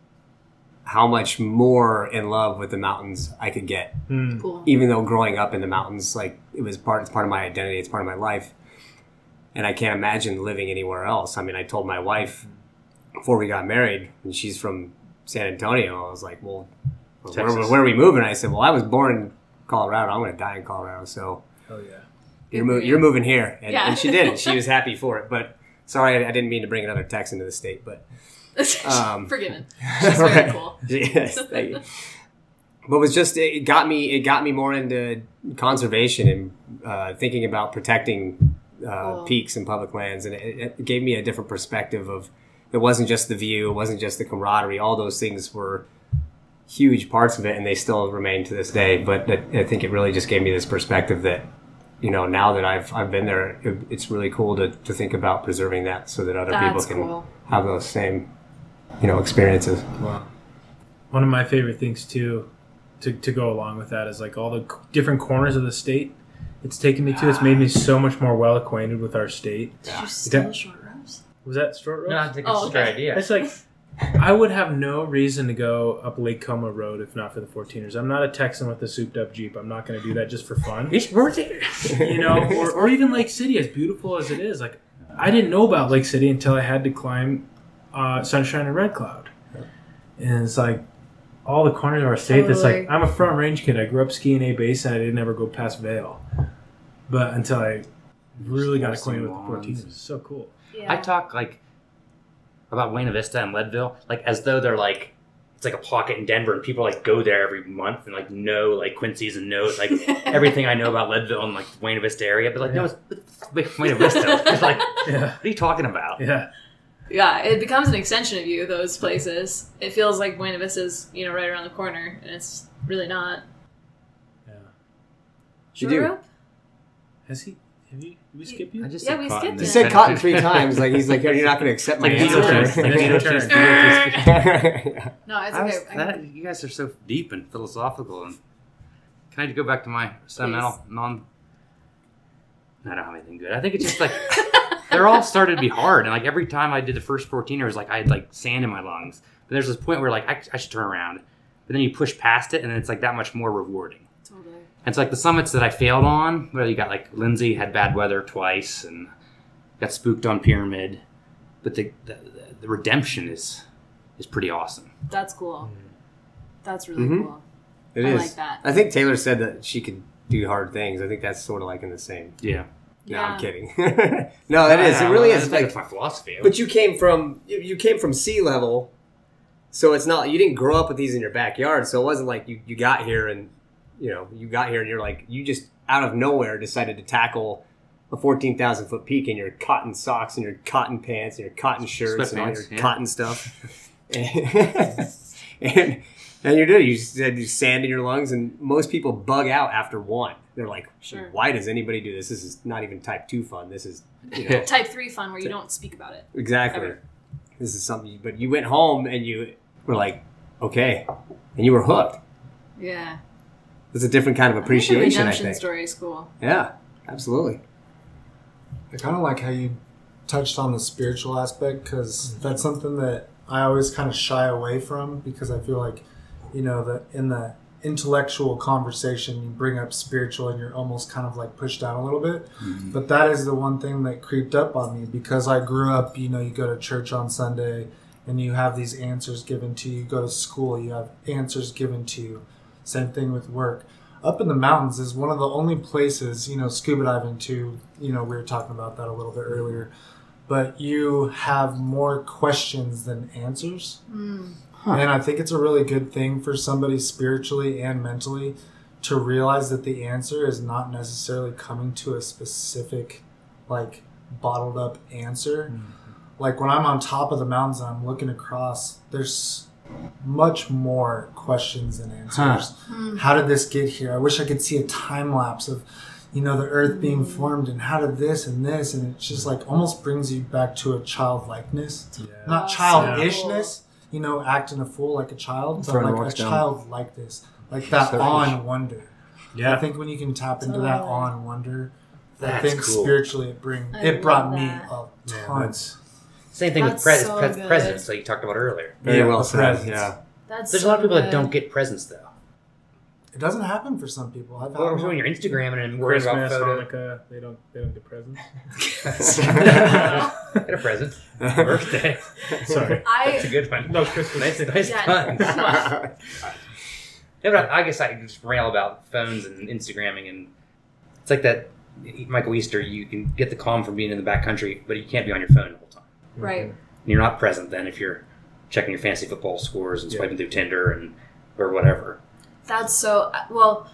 how much more in love with the mountains I could get. Mm. Cool. Even though growing up in the mountains, like, it's part of my identity. It's part of my life. And I can't imagine living anywhere else. I mean, I told my wife before we got married, and she's from San Antonio. I was like, well, where are we moving? I said, well, I was born in Colorado. I'm going to die in Colorado. So you're moving here. And, and she did. She was happy for it. But sorry, I didn't mean to bring another Texan to the state. But forgiven. She's very cool. Yes, thank you. But it was just, it got me more into conservation and thinking about protecting peaks and public lands, and it gave me a different perspective of it wasn't just the view, it wasn't just the camaraderie. All those things were huge parts of it, and they still remain to this day. But I think it really just gave me this perspective that, now that I've been there, it's really cool to think about preserving that so that other people can have those same experiences. Wow. One of my favorite things too, to go along with that, is like all the different corners of the state. It's taken me to. It's made me so much more well acquainted with our state. Did you steal short ropes? Was that short ropes? No, I think it's a good idea. It's like, I would have no reason to go up Lake Como Road if not for the 14ers. I'm not a Texan with a souped up Jeep. I'm not going to do that just for fun. It's worth it. Or even Lake City, as beautiful as it is. Like, I didn't know about Lake City until I had to climb Sunshine and Red Cloud. And it's like, all the corners of our state that's like, I'm a Front Range kid. I grew up skiing A Basin. I didn't ever go past Vail. But until I really got acquainted with the 14ers, it's so cool. Yeah. I talk like about Buena Vista and Leadville, like as though they're like, it's like a pocket in Denver, and people like go there every month and like know like Quincy's and know like everything I know about Leadville and like Buena Vista area. But like, no, it's Buena Vista. It's like, what are you talking about? Yeah. Yeah, it becomes an extension of you, those places. It feels like Buena Vista's, right around the corner, and it's really not. Yeah. Short rope? Has he? Did we skip you? I just said we skipped you. He said cotton 3 times. Like, he's like, you're not going to accept my answer. No, it's okay. You guys are so deep and philosophical. And can I go back to my sentimental non... I don't have anything good. I think it's just like... They're all started to be hard, and like every time I did the first 14er, it was like I had like sand in my lungs. But there's this point where like I should turn around, but then you push past it, and then it's like that much more rewarding. Totally. And it's like the summits that I failed on, where you got like Lindsay had bad weather twice, and got spooked on Pyramid, but the redemption is pretty awesome. That's cool. That's really cool. I like that. I think Taylor said that she could do hard things. I think that's sort of like in the same. Yeah. No, I'm kidding. No, that is. It really is. Like, that's my philosophy. But you came from sea level, so it's not, you didn't grow up with these in your backyard. So it wasn't like you got here and, you're like, you just out of nowhere decided to tackle a 14,000 foot peak in your cotton socks and your cotton pants and your cotton shirts and all your cotton stuff. And you do. You said you sand in your lungs, and most people bug out after one. They're like, sure. Why does anybody do this? This is not even type 2 fun. This is type 3 fun where you don't speak about it. Exactly. Ever. This is something, but you went home and you were like, okay. And you were hooked. Yeah. It's a different kind of appreciation, I think. Story is cool. Yeah, absolutely. I kind of like how you touched on the spiritual aspect, because that's something that I always kind of shy away from, because I feel like, in the intellectual conversation, you bring up spiritual and you're almost kind of like pushed down a little bit. Mm-hmm. But that is the one thing that creeped up on me, because I grew up, you go to church on Sunday and you have these answers given to you. You go to school, you have answers given to you. Same thing with work. Up in the mountains is one of the only places, scuba diving too, we were talking about that a little bit earlier, but you have more questions than answers. Mm. Huh. And I think it's a really good thing for somebody spiritually and mentally to realize that the answer is not necessarily coming to a specific, like, bottled up answer. Mm-hmm. Like, when I'm on top of the mountains and I'm looking across, there's much more questions than answers. Huh. How did this get here? I wish I could see a time lapse of, the earth being formed, and how did this and this, and it just, like, almost brings you back to a childlikeness. Yeah. Not childishness. Yeah. Acting a fool like a child, but like a child like this, like that on wonder. Yeah. I think when you can tap into that on wonder, I think spiritually it brought me a ton. Same thing with presents that you talked about earlier. Very well said. Yeah. There's a lot of people that don't get presents though. It doesn't happen for some people. I've had on your Instagram and worried about Hanukkah. They don't get presents. Get a present. Birthday. Sorry, that's a good one. No, Christmas. Nice fun. Yeah, but I guess I can just rail about phones and Instagramming, and it's like that Michael Easter. You can get the calm from being in the backcountry, but you can't be on your phone the whole time. Right. And you're not present then if you're checking your fantasy football scores and swiping through Tinder or whatever. That's so, well,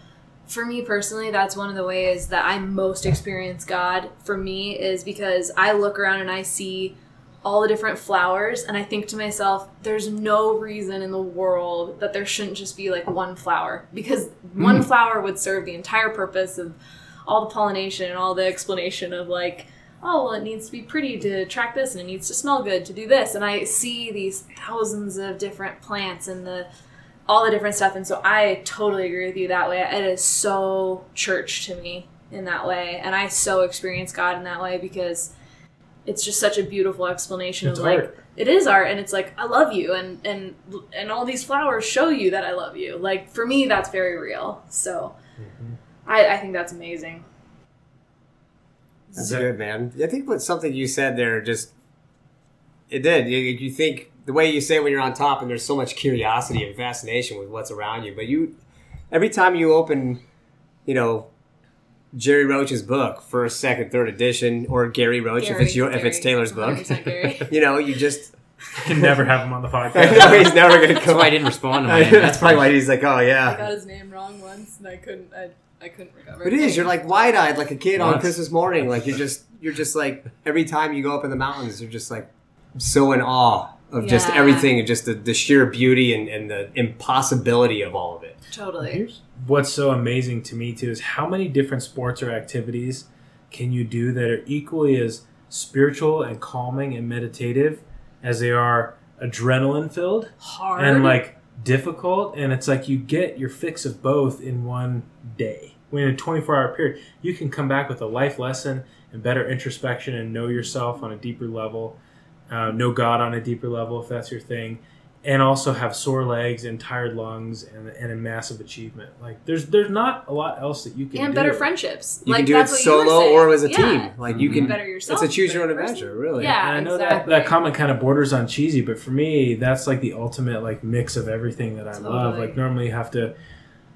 for me personally, that's one of the ways that I most experience God for me, is because I look around and I see all the different flowers and I think to myself, there's no reason in the world that there shouldn't just be like one flower, because one flower would serve the entire purpose of all the pollination and all the explanation of like, oh, well, it needs to be pretty to attract this and it needs to smell good to do this. And I see these thousands of different plants and all the different stuff, and so I totally agree with you that way. It is so church to me in that way, and I so experience God in that way, because it's just such a beautiful explanation of like, art. It is art, and it's like, I love you, and all these flowers show you that I love you. Like, for me, that's very real. So I think that's amazing. That's good, man. I think what something you said there just, it did. You think, the way you say it when you're on top, and there's so much curiosity and fascination with what's around you. But every time you open, Jerry Roach's book, first, second, third edition, or Gary Roach. If it's Taylor's book, you just can never have him on the podcast. No, he's never going to come. That's why I didn't respond to him. That's probably why he's like, oh yeah, I got his name wrong once, and I couldn't remember. It is. You're like wide-eyed, like a kid on Christmas morning. Like you're just like, every time you go up in the mountains, you're just like so in awe of just everything, and just the sheer beauty and the impossibility of all of it. Totally. What's so amazing to me, too, is how many different sports or activities can you do that are equally as spiritual and calming and meditative as they are adrenaline-filled. Hard. And, like, difficult. And it's like you get your fix of both in one day. In a 24-hour period, you can come back with a life lesson and better introspection and know yourself on a deeper level. Know God on a deeper level, if that's your thing, and also have sore legs and tired lungs and a massive achievement. Like there's not a lot else that you can do. And better friendships. You can do it solo or as a team. Like you can better yourself. It's a choose your own adventure, really. Yeah, and I know that comment kind of borders on cheesy, but for me, that's like the ultimate like mix of everything that I love. Like normally you have to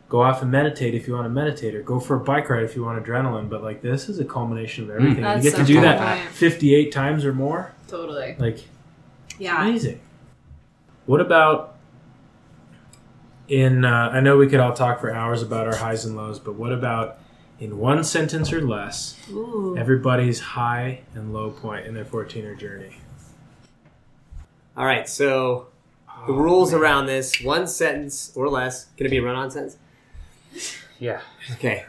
go off and meditate if you want to meditate, or go for a bike ride if you want adrenaline. But like this is a culmination of everything. You get to do that 58 times or more. Totally. Like, yeah, amazing. What about in? I know we could all talk for hours about our highs and lows, but what about in one sentence or less? Ooh. Everybody's high and low point in their 14er journey. All right, so the rules around this: one sentence or less. Going to be a run-on sentence. Yeah. Okay.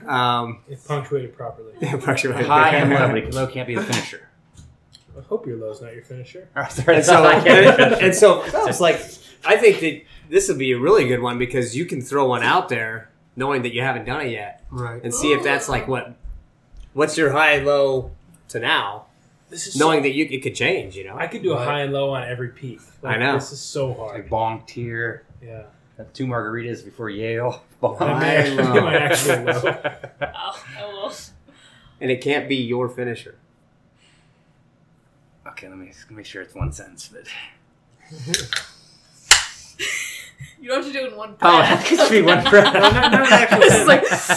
If punctuated properly. Punctuated. High and low, but low can't be the finisher. I hope your low's not your finisher. It's like, I think that this would be a really good one because you can throw one out there knowing that you haven't done it yet. Right. And see if that's like what's your high and low to now. This is knowing that it could change, you know. I could do a high and low on every peak. Like, I know. This is so hard. It's like bonked here. Yeah. Got 2 margaritas before Yale. My actual low. Oh, I will. And it can't be your finisher. Okay, let me make sure it's one sentence, but you don't have to do it in one breath. Oh, it should be one breath.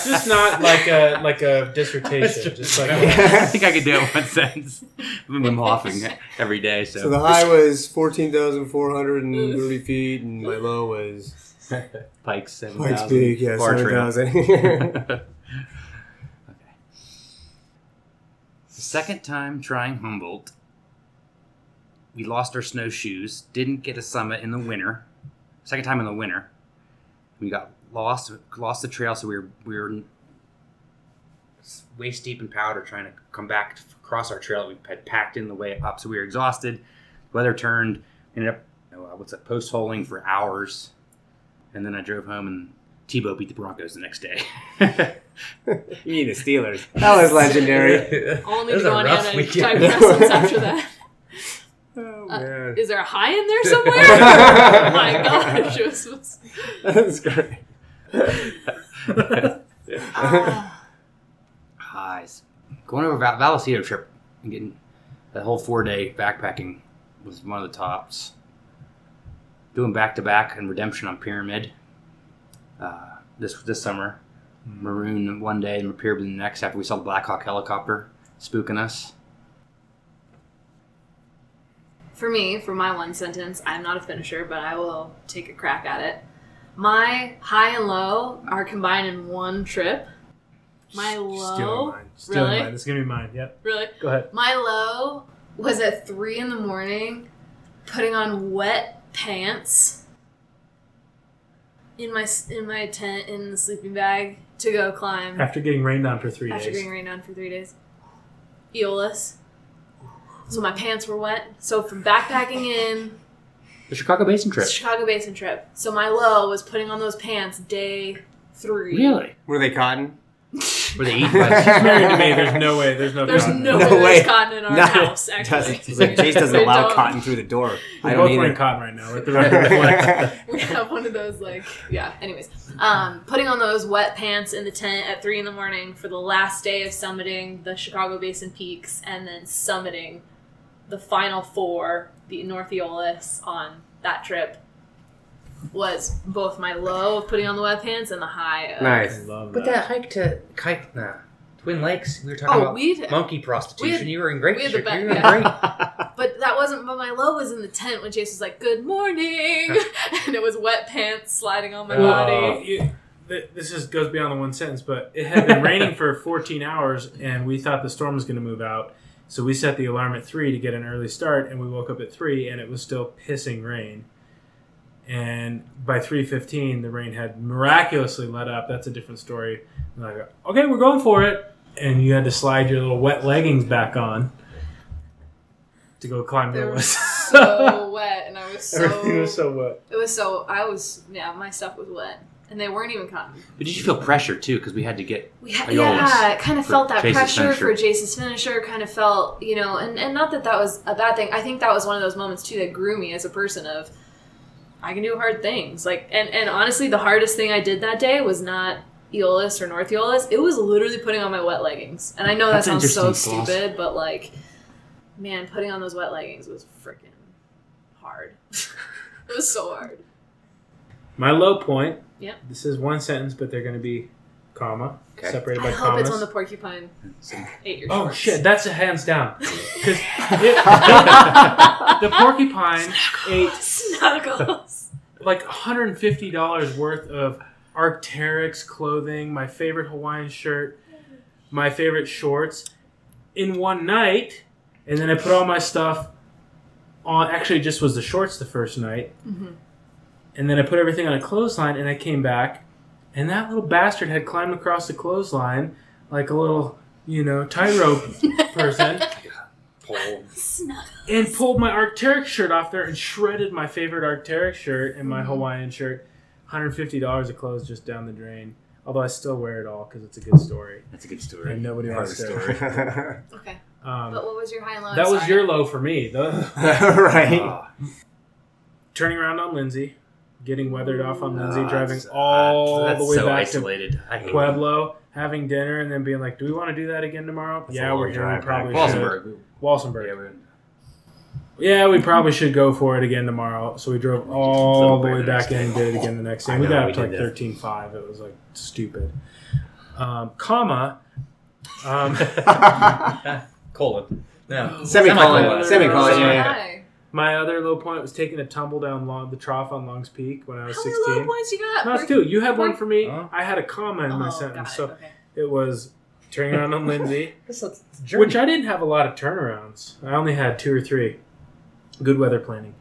Just not like a dissertation. Just like I think I could do it in one sentence. I'm laughing every day. So the high was 14,430 feet, and my low was Pike's 7,000. Pike's Peak, yeah, 7,000. Okay. Second time trying Humboldt. We lost our snowshoes, didn't get a summit in the winter. Second time in the winter. We got lost the trail, so we were waist deep in powder trying to come back to cross our trail that we had packed in the way up. So we were exhausted. Weather turned, ended up post-holing for hours. And then I drove home and Tebow beat the Broncos the next day. You mean the Steelers. That was legendary. Only John had a time lessons after that. Oh, man. Is there a high in there somewhere? Oh my gosh. That's great. Highs. Going over Vallecito trip and getting that whole 4-day backpacking was one of the tops. Doing back-to-back and redemption on Pyramid this summer. Maroon one day and Pyramid the next after we saw the Black Hawk helicopter spooking us. For me, for my one sentence, I'm not a finisher, but I will take a crack at it. My high and low are combined in one trip. My low... Still mine. It's going to be mine, yep. Really? Go ahead. My low was at 3 in the morning, putting on wet pants in my tent in the sleeping bag to go climb. After getting rained on for 3 days. Eolus. So my pants were wet. So from backpacking in... The Chicago Basin trip. So my low was putting on those pants day 3. Really? Were they cotton? Were they eaten by... She's married to me. There's no way there's cotton in our house, actually. It's like, Jace doesn't allow cotton through the door. I don't need cotton right now. We have one of those, like... Yeah, anyways. Putting on those wet pants in the tent at 3 in the morning for the last day of summiting the Chicago Basin peaks and then summiting... The final 4, the North Eolus on that trip, was both my low of putting on the wet pants and the high of... Nice. Love that. But that hike to Twin Lakes, we were talking about monkey prostitution. You were in great shape. But that wasn't... But my low was in the tent when Jace was like, good morning! And it was wet pants sliding on my body. This goes beyond the one sentence, but it had been raining for 14 hours, and we thought the storm was going to move out. So we set the alarm at 3 to get an early start, and we woke up at 3, and it was still pissing rain. And by 3:15, the rain had miraculously let up. That's a different story. And I go, okay, we're going for it. And you had to slide your little wet leggings back on to go climb the woods. So wet, and I was so... Everything was so wet. It was so... my stuff was wet. And they weren't even cotton. But did you feel pressure, too? Because we had to get... Yeah, kind of felt that pressure for Jace's finisher. Kind of felt, and not that was a bad thing. I think that was one of those moments, too, that grew me as a person of, I can do hard things. Like, and honestly, the hardest thing I did that day was not Eolus or North Eolus. It was literally putting on my wet leggings. And I know that sounds so stupid, but like, man, putting on those wet leggings was freaking hard. It was so hard. My low point. Yeah. This is one sentence, but they're going to be comma, okay, separated by commas. I hope it's on the porcupine. 8 years. Oh shorts. Shit, that's a hands down. Because the porcupine snuggles. Ate like $150 worth of Arc'teryx clothing, my favorite Hawaiian shirt, my favorite shorts, in one night, and then I put all my stuff on. Actually, it just was the shorts the first night, mm-hmm. and then I put everything on a clothesline, and I came back, and that little bastard had climbed across the clothesline like a little, you know, tightrope person, and pulled my Arc'teryx shirt off there and shredded my favorite Arc'teryx shirt and my mm-hmm. Hawaiian shirt. $150 of clothes just down the drain. Although I still wear it all because it's a good story. That's a good story. And nobody wants to. Okay. But what was your high and low? That was your low for me. Right. Turning around on Lindsay, getting weathered off on Lindsay, driving all the way so back isolated. To Pueblo, having dinner, and then being like, "Do we want to do that again tomorrow?" That's yeah, we're here. We probably should. Walsenburg. Yeah, we probably should go for it again tomorrow. So we drove all the way back in and did it again the next day. We got up to like 13.5. It was like stupid. Colon. No. Semicolon. Semicolon. Yeah. My other low point was taking a tumble down the trough on Longs Peak when I was 16. How many low points you got? No, it's two. You had one for me. Huh? I had a comma in my sentence. It. So okay. It was turning around on Lindsay, which I didn't have a lot of turnarounds. I only had 2 or 3. Good weather planning.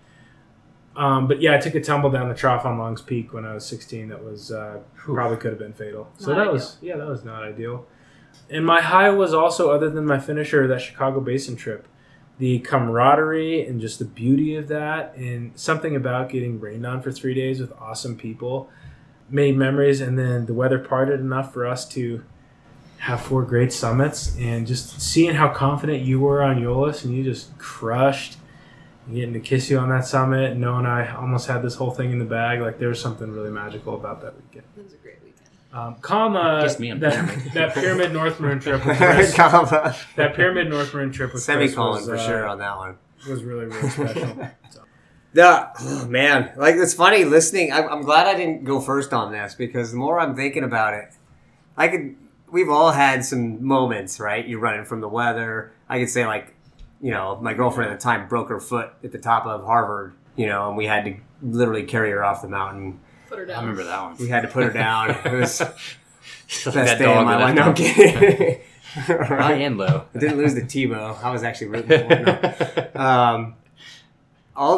But yeah, I took a tumble down the trough on Longs Peak when I was 16. That was probably could have been fatal. So not that ideal. That was not ideal. And my high was also, other than my finisher, that Chicago Basin trip. The camaraderie and just the beauty of that, and something about getting rained on for 3 days with awesome people, made memories. And then the weather parted enough for us to have 4 great summits, and just seeing how confident you were on Eolus, and you just crushed, and getting to kiss you on that summit, and knowing I almost had this whole thing in the bag. Like, there was something really magical about that weekend. It was a great weekend. That Pyramid North Maroon trip was semicolon was, for sure on that one. Was really, really special. Man, like, it's funny listening. I'm glad I didn't go first on this, because the more I'm thinking about it, we've all had some moments, right? You're running from the weather. I could say, like, you know, my girlfriend at the time broke her foot at the top of Harvard, you know, and we had to literally carry her off the mountain. Put her down. I remember that one. We had to put her down. It was the best day of my life. No, I'm kidding. High and low. I didn't lose the T-bow. I was actually rooting for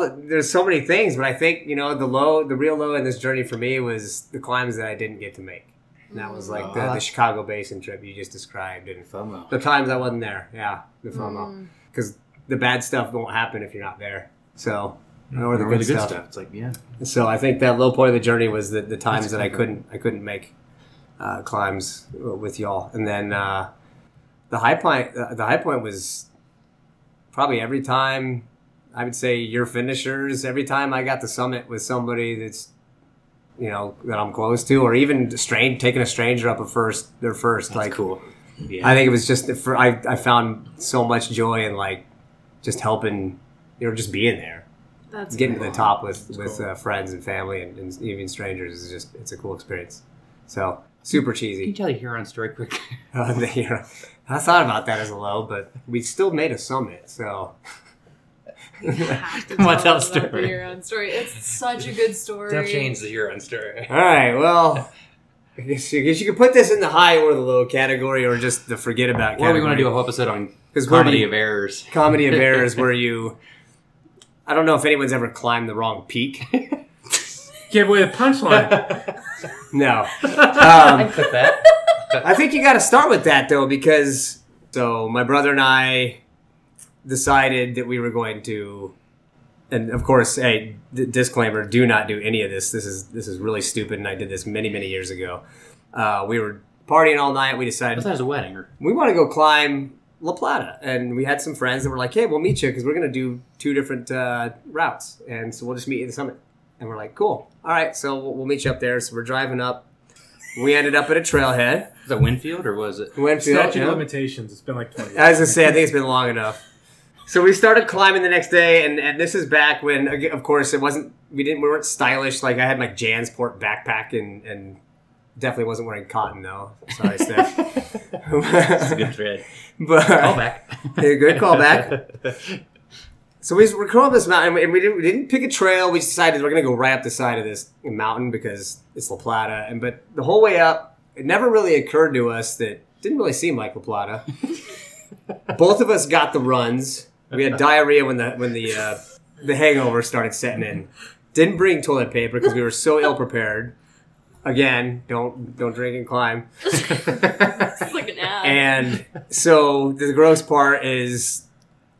it. There's so many things, but I think, you know, the real low in this journey for me was the climbs that I didn't get to make. And that was like the Chicago Basin trip you just described. And FOMO. The times I wasn't there. Yeah, the FOMO. Mm. Because the bad stuff won't happen if you're not there. So, or the good stuff. It's like, yeah. So I think that low point of the journey was the times that I couldn't make climbs with y'all, and then the high point. The high point was probably every time. I would say your finishers. Every time I got to summit with somebody that's, you know, that I'm close to, or even taking a stranger up their first. That's like cool. Yeah. I think it was just I found so much joy in, like, just helping, you know, just being there. That's getting cool. to the top with cool. Friends and family and even strangers is just, it's a cool experience. So super cheesy. Can you tell your Huron story quick? I thought about that as a low, but we still made a summit. So you have to tell the Huron story. It's such a good story. Don't change the Huron story. All right, well. I guess you could put this in the high or the low category, or just the forget about category. Or we want to do a whole episode on comedy of errors. Comedy of errors, where you... I don't know if anyone's ever climbed the wrong peak. Give away the punchline. No. I put that. I think you got to start with that, though, because... So my brother and I decided that we were going to... And of course, hey, disclaimer: do not do any of this. This is really stupid, and I did this many years ago. We were partying all night. We decided that was a wedding. We want to go climb La Plata, and we had some friends that were like, "Hey, we'll meet you because we're going to do 2 different routes, and so we'll just meet you at the summit." And we're like, cool. All right, so we'll meet you up there. So we're driving up. We ended up at a trailhead. Was it Winfield or was it? Winfield. Statute of limitations. It's been like 20 years. I was going to say, I think it's been long enough. So we started climbing the next day, and this is back when, of course, we weren't stylish. Like, I had my JanSport backpack and definitely wasn't wearing cotton, though. Sorry, Steph. That's a good thread. But, callback. Good callback. So we're crawling up this mountain, and we didn't pick a trail. We decided we're going to go right up the side of this mountain because it's La Plata. But the whole way up, it never really occurred to us that it didn't really seem like La Plata. Both of us got the runs. We had diarrhea when the hangover started setting in. Didn't bring toilet paper because we were so ill prepared. Again, don't drink and climb. It's like an ad. And so the gross part is,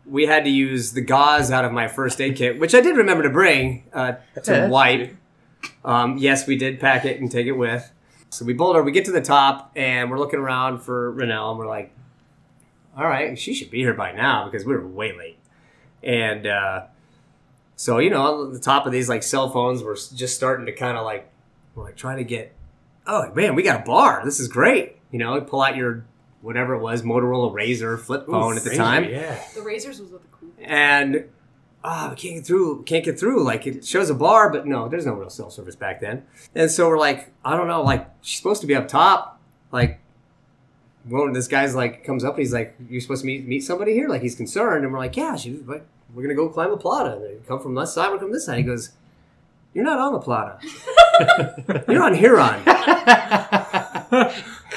we had to use the gauze out of my first aid kit, which I did remember to bring to wipe. Yes, we did pack it and take it with. So we boulder, we get to the top, and we're looking around for Renelle, and we're like, all right, she should be here by now because we were way late. And so, you know, on the top of these, like, cell phones were just starting to kind of, like, we're like trying to get, oh, man, we got a bar. This is great. You know, pull out your whatever it was, Motorola Razor flip phone at the time. Yeah. The Razors was what the cool thing. And, we can't get through. Like, it shows a bar, but no, there's no real cell service back then. And so we're like, I don't know, like, she's supposed to be up top. Like, well, this guy's like, comes up and he's like, you're supposed to meet somebody here? Like, he's concerned. And we're like, yeah, but we're going to go climb La Plata. They come from this side, we're from this side. He goes, you're not on La Plata. You're on Huron.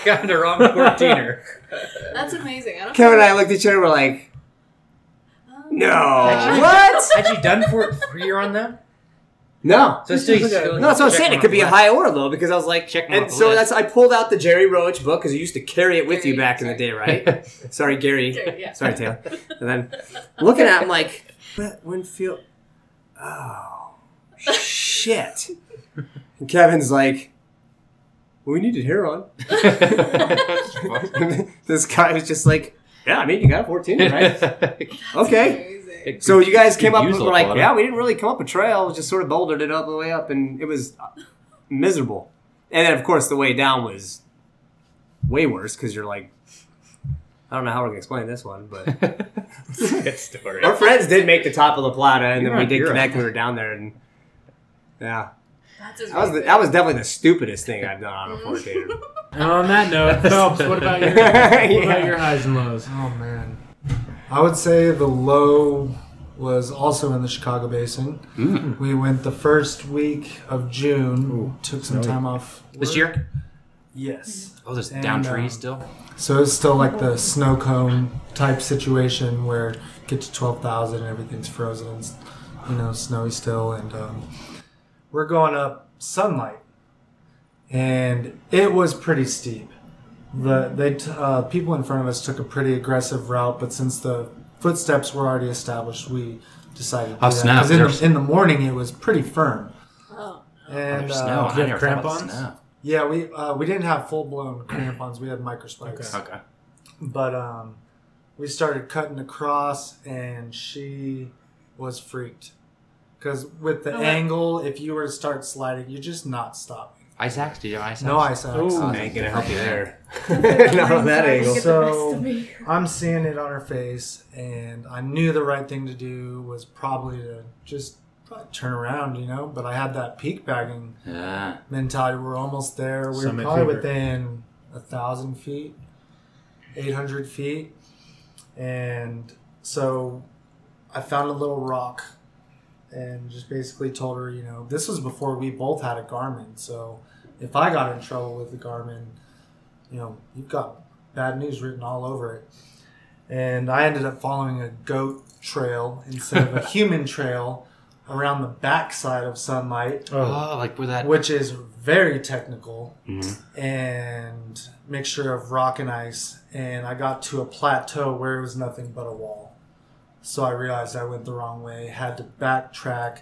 Got her on 14er. That's amazing. Kevin and I looked at each other and we're like, no. What? Had you done 3 year on them? No. So I'm saying it could be a high or low because I was like, check. And so I pulled out the Jerry Roach book because you used to carry it with you back in the day, right? Sorry, Gary. Yeah. Sorry, Taylor. And then looking at him like, Winfield. Oh, shit. And Kevin's like, we needed Huron. This guy was just like, yeah, I mean, you got 14, right? Okay. Amazing. So you guys came up and were like, yeah, we didn't really come up a trail. We just sort of bouldered it all the way up, and it was miserable. And then, of course, the way down was way worse because you're like, I don't know how we're going to explain this one, but good story. Our friends did make the top of La Plata, and then we did connect when we were down there, and yeah. That was definitely the stupidest thing I've done on a 4K. And on that note, Phelps, what about your highs and lows? Oh, man. I would say the low was also in the Chicago Basin. Mm. We went the first week of June, took some time off work. This year? Yes. Oh, there's down trees still? So it's still like the snow cone type situation where you get to 12,000 and everything's frozen and, you know, snowy still, and we're going up Sunlight, and it was pretty steep. The people in front of us took a pretty aggressive route, but since the footsteps were already established, we decided to do that. Because in the morning, it was pretty firm. Oh, and did you have crampons? Yeah, we didn't have full-blown crampons. We had microspikes. Okay. But we started cutting across, and she was freaked. Because with the angle, if you were to start sliding, you're just not stopping. Ice axe? Did you have ice axe? No ice axe. Ooh, I ain't going to help you there. Not on that angle. So I'm seeing it on her face, and I knew the right thing to do was probably to just turn around, you know? But I had that peak bagging mentality. We're almost there. We were probably within 1,000 feet, 800 feet. And so I found a little rock. And just basically told her, you know, this was before we both had a Garmin. So if I got in trouble with the Garmin, you know, you've got bad news written all over it. And I ended up following a goat trail instead of a human trail around the backside of Sunlight. Oh, like where that... Which is very technical. Mm-hmm. And mixture of rock and ice. And I got to a plateau where it was nothing but a wall. So I realized I went the wrong way, had to backtrack,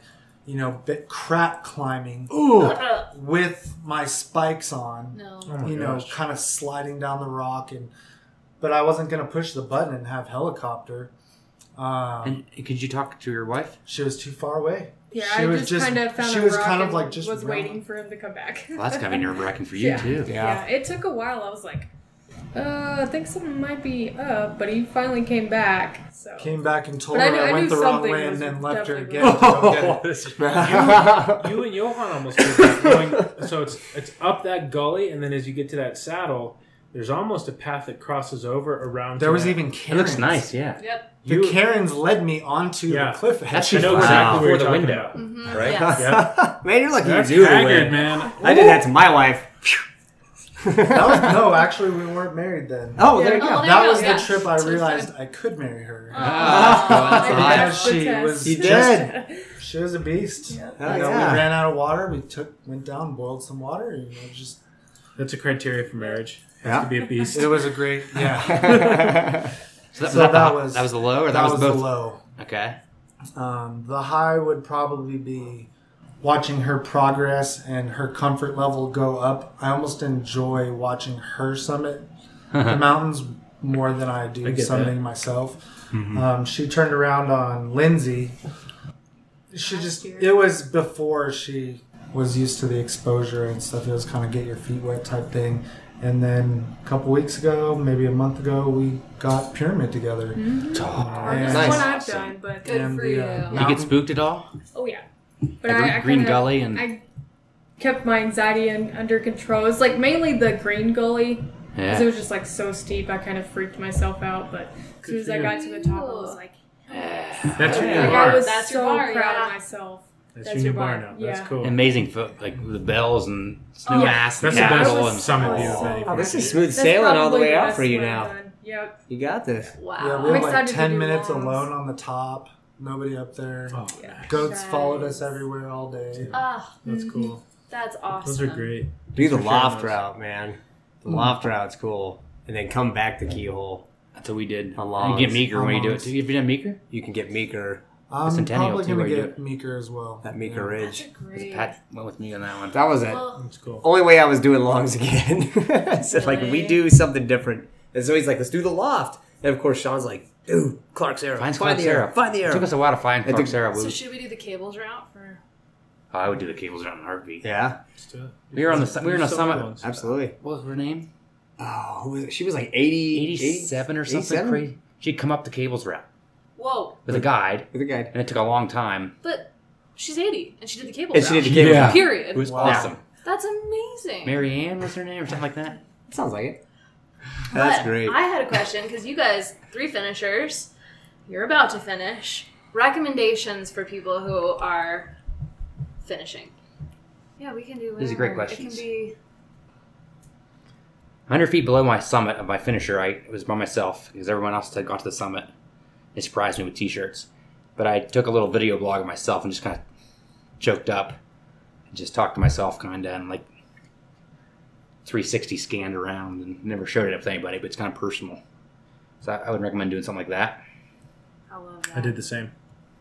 you know, crack climbing with my spikes on, kind of sliding down the rock. But I wasn't going to push the button and have helicopter. And could you talk to your wife? She was too far away. Yeah, she was just kind of found she was kind of like just was waiting for him to come back. Well, that's kind of nerve wracking for you too. Yeah, it took a while. I was like, I think something might be up, but he finally came back. So came back and told her I went the wrong way and then left her again. You and Johan almost did that going, so it's up that gully, and then as you get to that saddle, there's almost a path that crosses over around. There was even Karens. It looks nice, yeah. Yep. The Karens led me onto the cliff edge. That's exactly where the window. Mm-hmm. Right? Yes. Yeah. Man, you're lucky you do it, man. I did that to my wife. No, actually, we weren't married then. Oh, yeah. There you go. That was the trip I realized I could marry her. She was dead. She was a beast. Yeah. We ran out of water. We went down, boiled some water, and just. That's a criteria for marriage. Yeah. To be a beast. It was a great. Yeah. That was the low, or that was both? The low. Okay. The high would probably be watching her progress and her comfort level go up. I almost enjoy watching her summit the mountains more than I do summiting myself. Mm-hmm. She turned around on Lindsay. It was before she was used to the exposure and stuff. It was kind of get your feet wet type thing. And then a couple weeks ago, maybe a month ago, we got Pyramid together. Mm-hmm. That's nice. One I've done, but good for you. You get spooked at all? Oh, yeah. But I green gully and I kept my anxiety under control. It's like mainly the green gully because it was just like so steep. I kind of freaked myself out, but as soon as I got to the top, I was like, "That's your new bar." I was proud of myself. That's your new bar now. Yeah. That's cool. Amazing, like the bells and Snowmass and Capital and Summit View. Oh, this is smooth sailing all the way out for you now. Yep, you got this. Wow, yeah, we were like 10 minutes alone on the top. Nobody up there. Oh, yeah. Goats followed us everywhere all day. Oh, that's cool. That's awesome. Those are great. Do the loft route, man. The loft route's cool. And then come back to Keyhole. That's what we did. You get meeker when you do it. Have you done meeker? You can get meeker. I'm probably going to get meeker as well. That meeker ridge. Pat went with me on that one. That was it. That's cool. Only way I was doing longs again. So like, we do something different. And so he's like, let's do the loft. And of course, Sean's like, dude, Clark's Arrow. Find the arrow. It took us a while to find Clark's Arrow. So should we do the cables route for? Oh, I would do the cables route in a heartbeat. Yeah. Let's do it. We were on a summit. Absolutely. What was her name? Oh, who was it? She was like 87 or something 87? Crazy. She'd come up the cables route. Whoa. With a guide. And it took a long time. But she's 80 and she did the cables route. Yeah. Period. It was awesome. That's amazing. Mary Ann was her name or something like that? It sounds like it. That's great. I had a question because you guys, 3 finishers, you're about to finish. Recommendations for people who are finishing. Yeah, we can do whatever. These are great questions. It can be 100 feet below my summit of my finisher. It was by myself because everyone else had gone to the summit. They surprised me with t-shirts. But I took a little video blog of myself and just kind of choked up and just talked to myself kind of and 360 scanned around and never showed it up to anybody, but it's kind of personal. So I would recommend doing something like that. I love that. I did the same.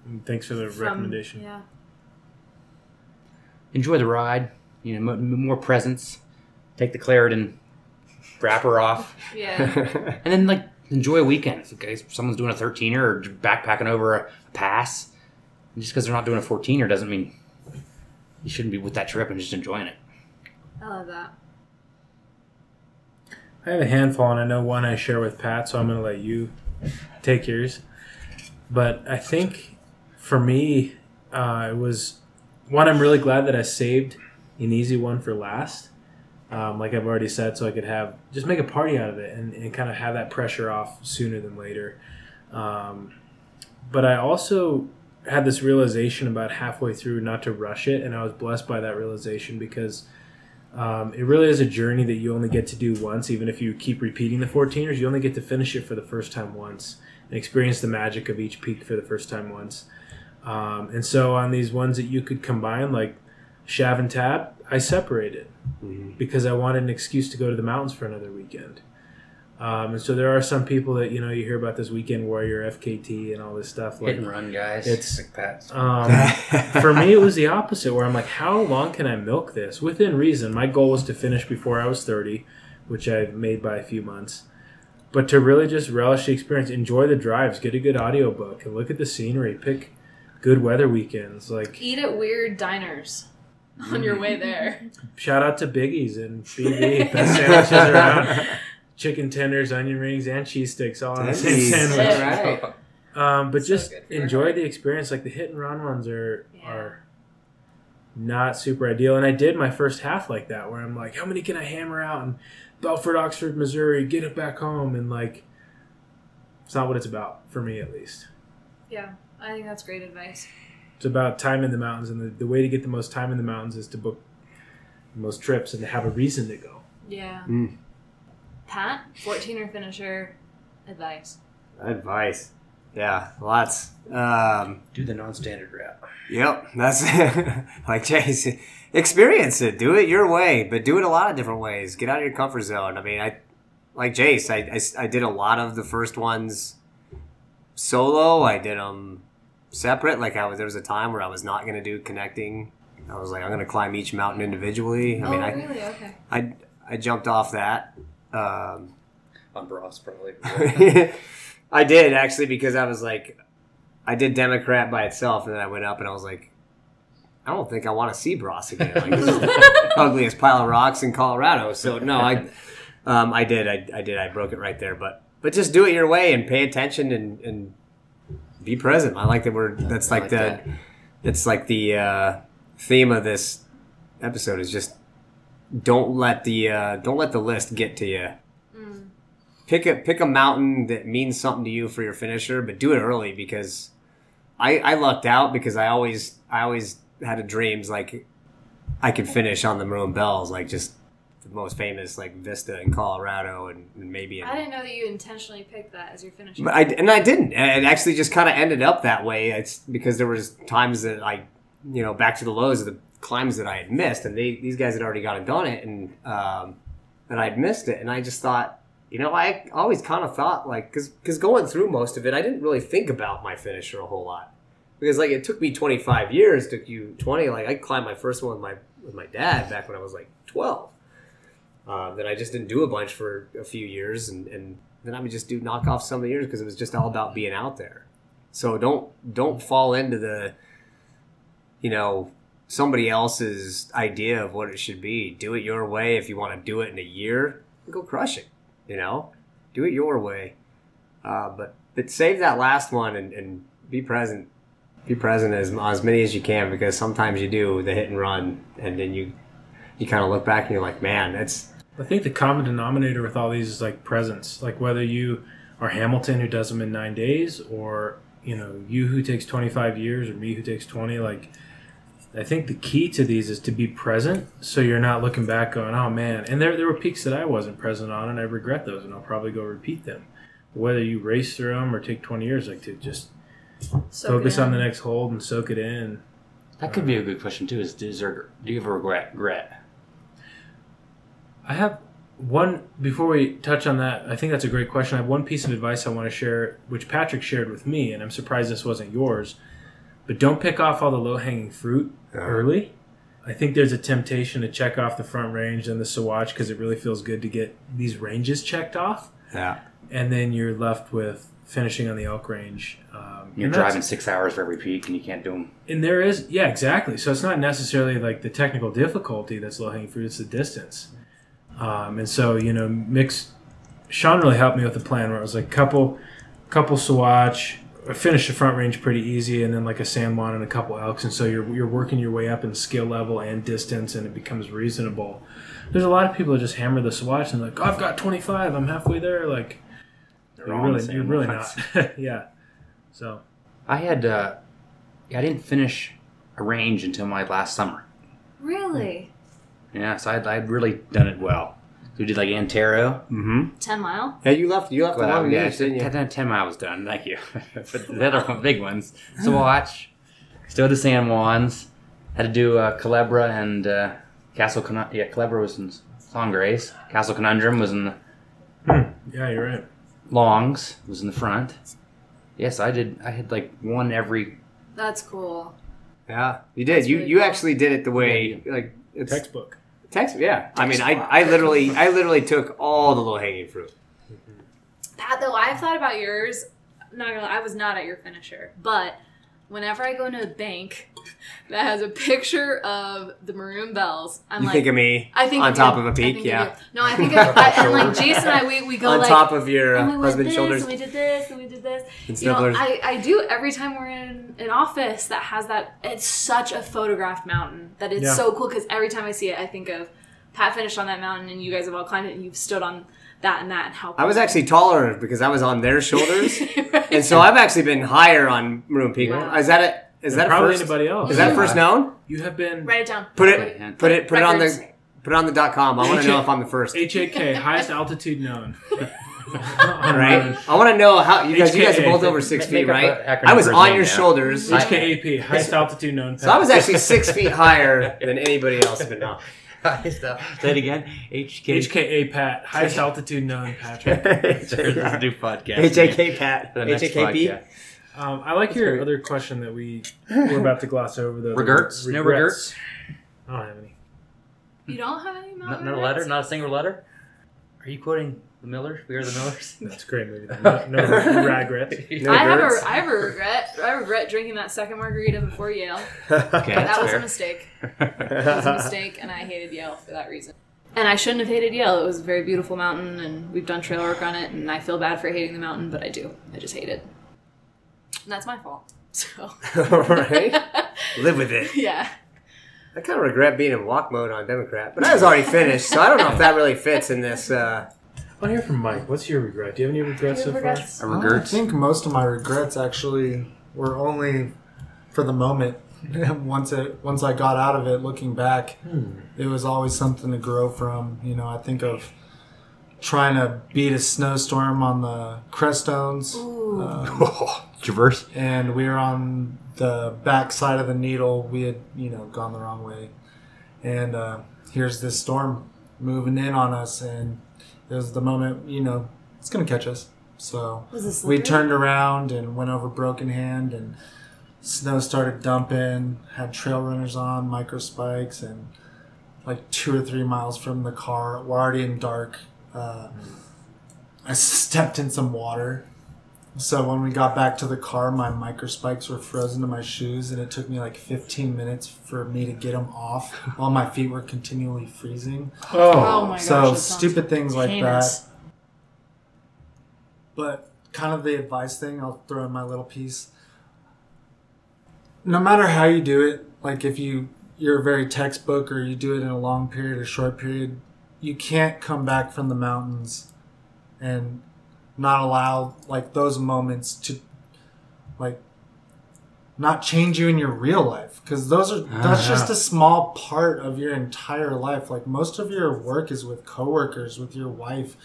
And thanks for the recommendation. Yeah. Enjoy the ride. You know, more presence. Take the Claritin wrapper off. Yeah. And then enjoy a weekend. If someone's doing a 13er or backpacking over a pass, just because they're not doing a 14er doesn't mean you shouldn't be with that trip and just enjoying it. I love that. I have a handful, and I know one I share with Pat, so I'm going to let you take yours. But I think for me, it was one, I'm really glad that I saved an easy one for last, like I've already said, so I could just make a party out of it and kind of have that pressure off sooner than later. But I also had this realization about halfway through not to rush it, and I was blessed by that realization because it really is a journey that you only get to do once. Even if you keep repeating the 14ers, you only get to finish it for the first time once and experience the magic of each peak for the first time once. And so on these ones that you could combine, like Shav and Tab, I separated because I wanted an excuse to go to the mountains for another weekend. And so there are some people that, you hear about this weekend warrior, FKT and all this stuff. Hit and run guys. It's like that. For me, it was the opposite where I'm like, how long can I milk this? Within reason, my goal was to finish before I was 30, which I made by a few months. But to really just relish the experience, enjoy the drives, get a good audiobook, and look at the scenery, pick good weather weekends. Like eat at weird diners on your way there. Shout out to Biggie's and BB. Best sandwiches around. Chicken tenders, onion rings, and cheese sticks all in the same sandwich. Yeah, right. But so just enjoy the experience. Like the hit and run ones are not super ideal. And I did my first half like that, where I'm like, how many can I hammer out in Belford, Oxford, Missouri, get it back home? And like, it's not what it's about for me, at least. Yeah, I think that's great advice. It's about time in the mountains. And the way to get the most time in the mountains is to book the most trips and to have a reason to go. Yeah. Mm. Pat, 14er finisher advice. Advice. Yeah, lots. Do the non-standard route. Yep, that's like Jace. Experience it. Do it your way, but do it a lot of different ways. Get out of your comfort zone. I mean, I did a lot of the first ones solo. I did them separate. Like there was a time where I was not going to do connecting. I was like, I'm going to climb each mountain individually. Really? Okay. I jumped off that. On Bros, probably. I did, actually, because I was like, I did Democrat by itself, and then I went up and I was like, I don't think I want to see Bros again. Like, this is the ugliest pile of rocks in Colorado. So no, I did. I broke it right there. But just do it your way and pay attention and be present. I like that word. That's like that's like the theme of this episode is just don't let the list get to you. Pick a mountain that means something to you for your finisher, but do it early because I lucked out because I always had a dreams like I could finish on the Maroon Bells, like just the most famous like vista in Colorado and maybe. I didn't know that you intentionally picked that as your finisher. But I didn't. It actually just kind of ended up that way. It's because there was times that I, back to the lows of the climbs that I had missed, and these guys had already gone and done it, and I'd missed it, and I just thought. I always kind of thought, like, because going through most of it, I didn't really think about my finisher a whole lot. Because, like, it took me 25 years, took you 20. Like, I climbed my first one with my dad back when I was, like, 12. Then I just didn't do a bunch for a few years. And then I would just do knock off some of the years because it was just all about being out there. So don't fall into the, somebody else's idea of what it should be. Do it your way. If you want to do it in a year, go crush it. Do it your way. But save that last one and be present. Be present as many as you can, because sometimes you do the hit and run, and then you kind of look back and you're like, man, that's... I think the common denominator with all these is like presence. Like whether you are Hamilton who does them in 9 days or, you who takes 25 years or me who takes 20, like... I think the key to these is to be present, so you're not looking back going, oh, man. And there were peaks that I wasn't present on, and I regret those, and I'll probably go repeat them. Whether you race through them or take 20 years, like to just focus on the next hold and soak it in. That could be a good question, too, is do you have a regret? I have one, before we touch on that, I think that's a great question. I have one piece of advice I want to share, which Patrick shared with me, and I'm surprised this wasn't yours. But don't pick off all the low-hanging fruit early. I think there's a temptation to check off the Front Range and the Sawatch because it really feels good to get these ranges checked off. Yeah. And then you're left with finishing on the Elk Range. You're driving 6 hours for every peak and you can't do them. And there is, yeah, exactly. So it's not necessarily like the technical difficulty that's low-hanging fruit. It's the distance. And so, Sean really helped me with the plan where it was like couple Sawatch, finish the Front Range pretty easy, and then like a San Juan and a couple Elks, and so you're working your way up in skill level and distance, and it becomes reasonable. There's a lot of people that just hammer the Swatch and like, oh, I've got 25, I'm halfway there. Like, you're really not. Yeah. So I had I didn't finish a range until my last summer. Really? Yeah. So I'd really done it well. So we did like Antero. Mm-hmm. 10 mile. Yeah, you left the one. Yeah, didn't you? That 10 mile was done. Thank you. But the other one, big ones. So watch. Still had the San Juans. Had to do Culebra and Castle Conundrum. Yeah, Culebra was in Sangres. Castle Conundrum was in the... Yeah, you're right. Longs was in the front. Yes, I did. I had like one every... That's cool. Yeah, you did. You actually did it the way... like it's textbook. Yeah. I mean, I literally took all the low-hanging fruit. Pat, though, I've thought about yours. Not gonna lie, I was not at your finisher, but whenever I go into a bank that has a picture of the Maroon Bells, I'm you like... You think of me on top of a peak, yeah. No, I think of... And like Jace and I, we go on like... On top of your husband's shoulders. And we did this, and we did this. And you know, I do every time we're in an office that has that... It's such a photographed mountain that it's so cool because every time I see it, I think of Pat finished on that mountain and you guys have all climbed it and you've stood on... that and how I was actually taller because I was on their shoulders, right. And so I've actually been higher on Maroon Peak. Wow. Is that a, is that probably first, anybody else? Is that first known? You have been. Write it down. Put it on the .com. I want to know if I'm the first. HAK highest altitude known. Right. I want to know how you guys. HKA, you guys are both over 6 feet, right? I was on your shoulders. HKAP highest altitude known. So I was actually 6 feet higher than anybody else, but not. Say it again. HKA Pat. Highest altitude known, Patrick. There's a new podcast. HAK Pat. HAKP. I like your other question that we were about to gloss over. The regrets? No regrets? I don't have any. You don't have any? No letter? Not a single letter? Are you quoting The Millers? We Are the Millers? That's a great movie. No regrets. I have a regret. I regret drinking that second margarita before Yale. Okay, that was fair. A mistake. That was a mistake, and I hated Yale for that reason. And I shouldn't have hated Yale. It was a very beautiful mountain, and we've done trail work on it, and I feel bad for hating the mountain, but I do. I just hate it. And that's my fault. So. All right. Live with it. Yeah. I kind of regret being in walk mode on Democrat, but I was already finished, so I don't know if that really fits in this... I want to hear from Mike. What's your regret? Do you have any regrets so far? I think most of my regrets actually were only for the moment. Once I got out of it, looking back, It was always something to grow from. You know, I think of trying to beat a snowstorm on the Crestones. Traverse. And we were on the back side of the needle. We had, gone the wrong way. And here's this storm moving in on us, and it was the moment, it's going to catch us. So we turned around and went over broken hand, and snow started dumping, had trail runners on, micro spikes, and like 2 or 3 miles from the car, we're already in dark. I stepped in some water. So when we got back to the car, my micro spikes were frozen to my shoes, and it took me like 15 minutes for me to get them off while my feet were continually freezing. Oh my gosh. So stupid things like that. But kind of the advice thing, I'll throw in my little piece. No matter how you do it, like if you're very textbook or you do it in a long period or short period, you can't come back from the mountains and not allow those moments to not change you in your real life, because that's just a small part of your entire life. Most of your work is with coworkers, with your wife.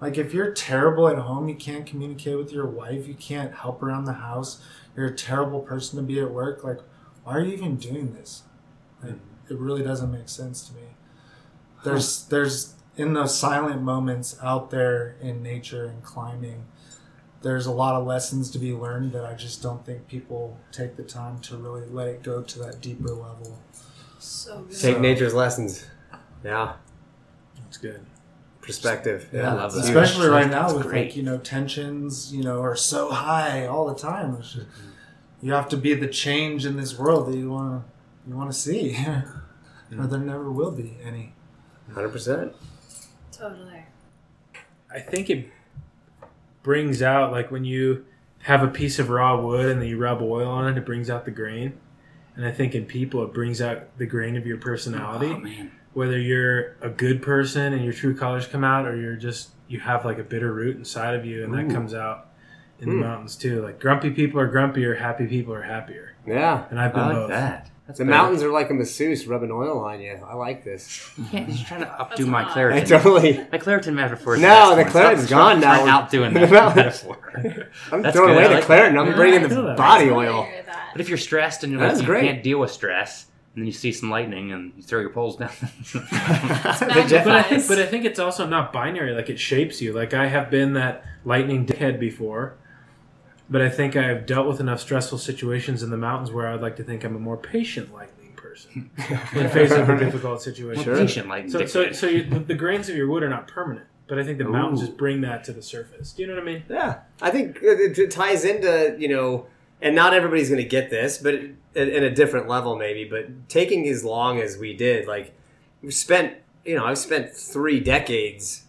If you're terrible at home, you can't communicate with your wife, you can't help around the house, you're a terrible person to be at work, why are you even doing this? It really doesn't make sense to me. There's in those silent moments out there in nature and climbing, there's a lot of lessons to be learned that I just don't think people take the time to really let it go to that deeper level. So good. Take nature's lessons. Yeah. That's good. Perspective. Yeah, I love that. Especially right now with tensions, are so high all the time. You have to be the change in this world that you want to see. Or there never will be any. 100%. Totally. I think it brings out, when you have a piece of raw wood and then you rub oil on it, it brings out the grain. And I think in people, it brings out the grain of your personality. Oh, man. Whether you're a good person and your true colors come out, or you're just, you have a bitter root inside of you, and that comes out in the mountains too. Grumpy people are grumpier, happy people are happier. Yeah. And I've been both. That. That's the better. Mountains are like a masseuse rubbing oil on you. I like this. Yeah, he's trying to updo my Claritin. My Claritin metaphor is the Claritin's gone now. I'm outdoing that metaphor. I'm throwing away the Claritin. I'm bringing the body oil. But if you're stressed and you can't deal with stress, and then you see some lightning and you throw your poles down. But I think it's also not binary. It shapes you. I have been that lightning dickhead before. But I think I've dealt with enough stressful situations in the mountains where I'd like to think I'm a more patient lightning person in face of a difficult situation. Sure. Patient lightning. So the grains of your wood are not permanent, but I think the mountains just bring that to the surface. Do you know what I mean? Yeah, I think it ties into and not everybody's going to get this, but in a different level maybe, but taking as long as we did, like we spent, you know, I've spent 3 decades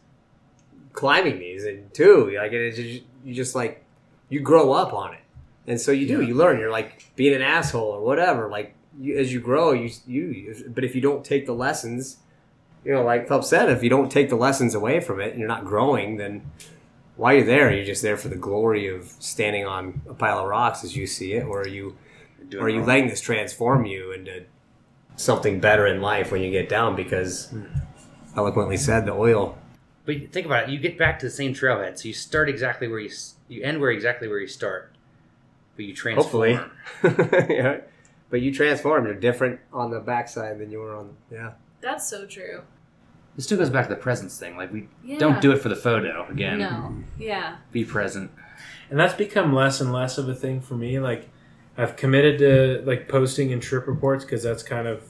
climbing these, and 2, like it is just, you just like, you grow up on it. And so you do, you learn, you're like being an asshole or whatever. Like you, as you grow, but if you don't take the lessons, you know, like Phelps said, if you don't take the lessons away from it and you're not growing, then while you're there, you're just there for the glory of standing on a pile of rocks as you see it, or are you letting this transform you into something better in life when you get down? Because, eloquently said, the oil. But think about it. You get back to the same trailhead, so you start exactly where you end, where you start, but you transform. Hopefully, yeah. But you transform. You're different on the backside than you were on. Yeah, that's so true. It still goes back to the presence thing. Like, we don't do it for the photo again. No. Yeah. Be present. And that's become less and less of a thing for me. Like, I've committed to, like, posting in trip reports because that's kind of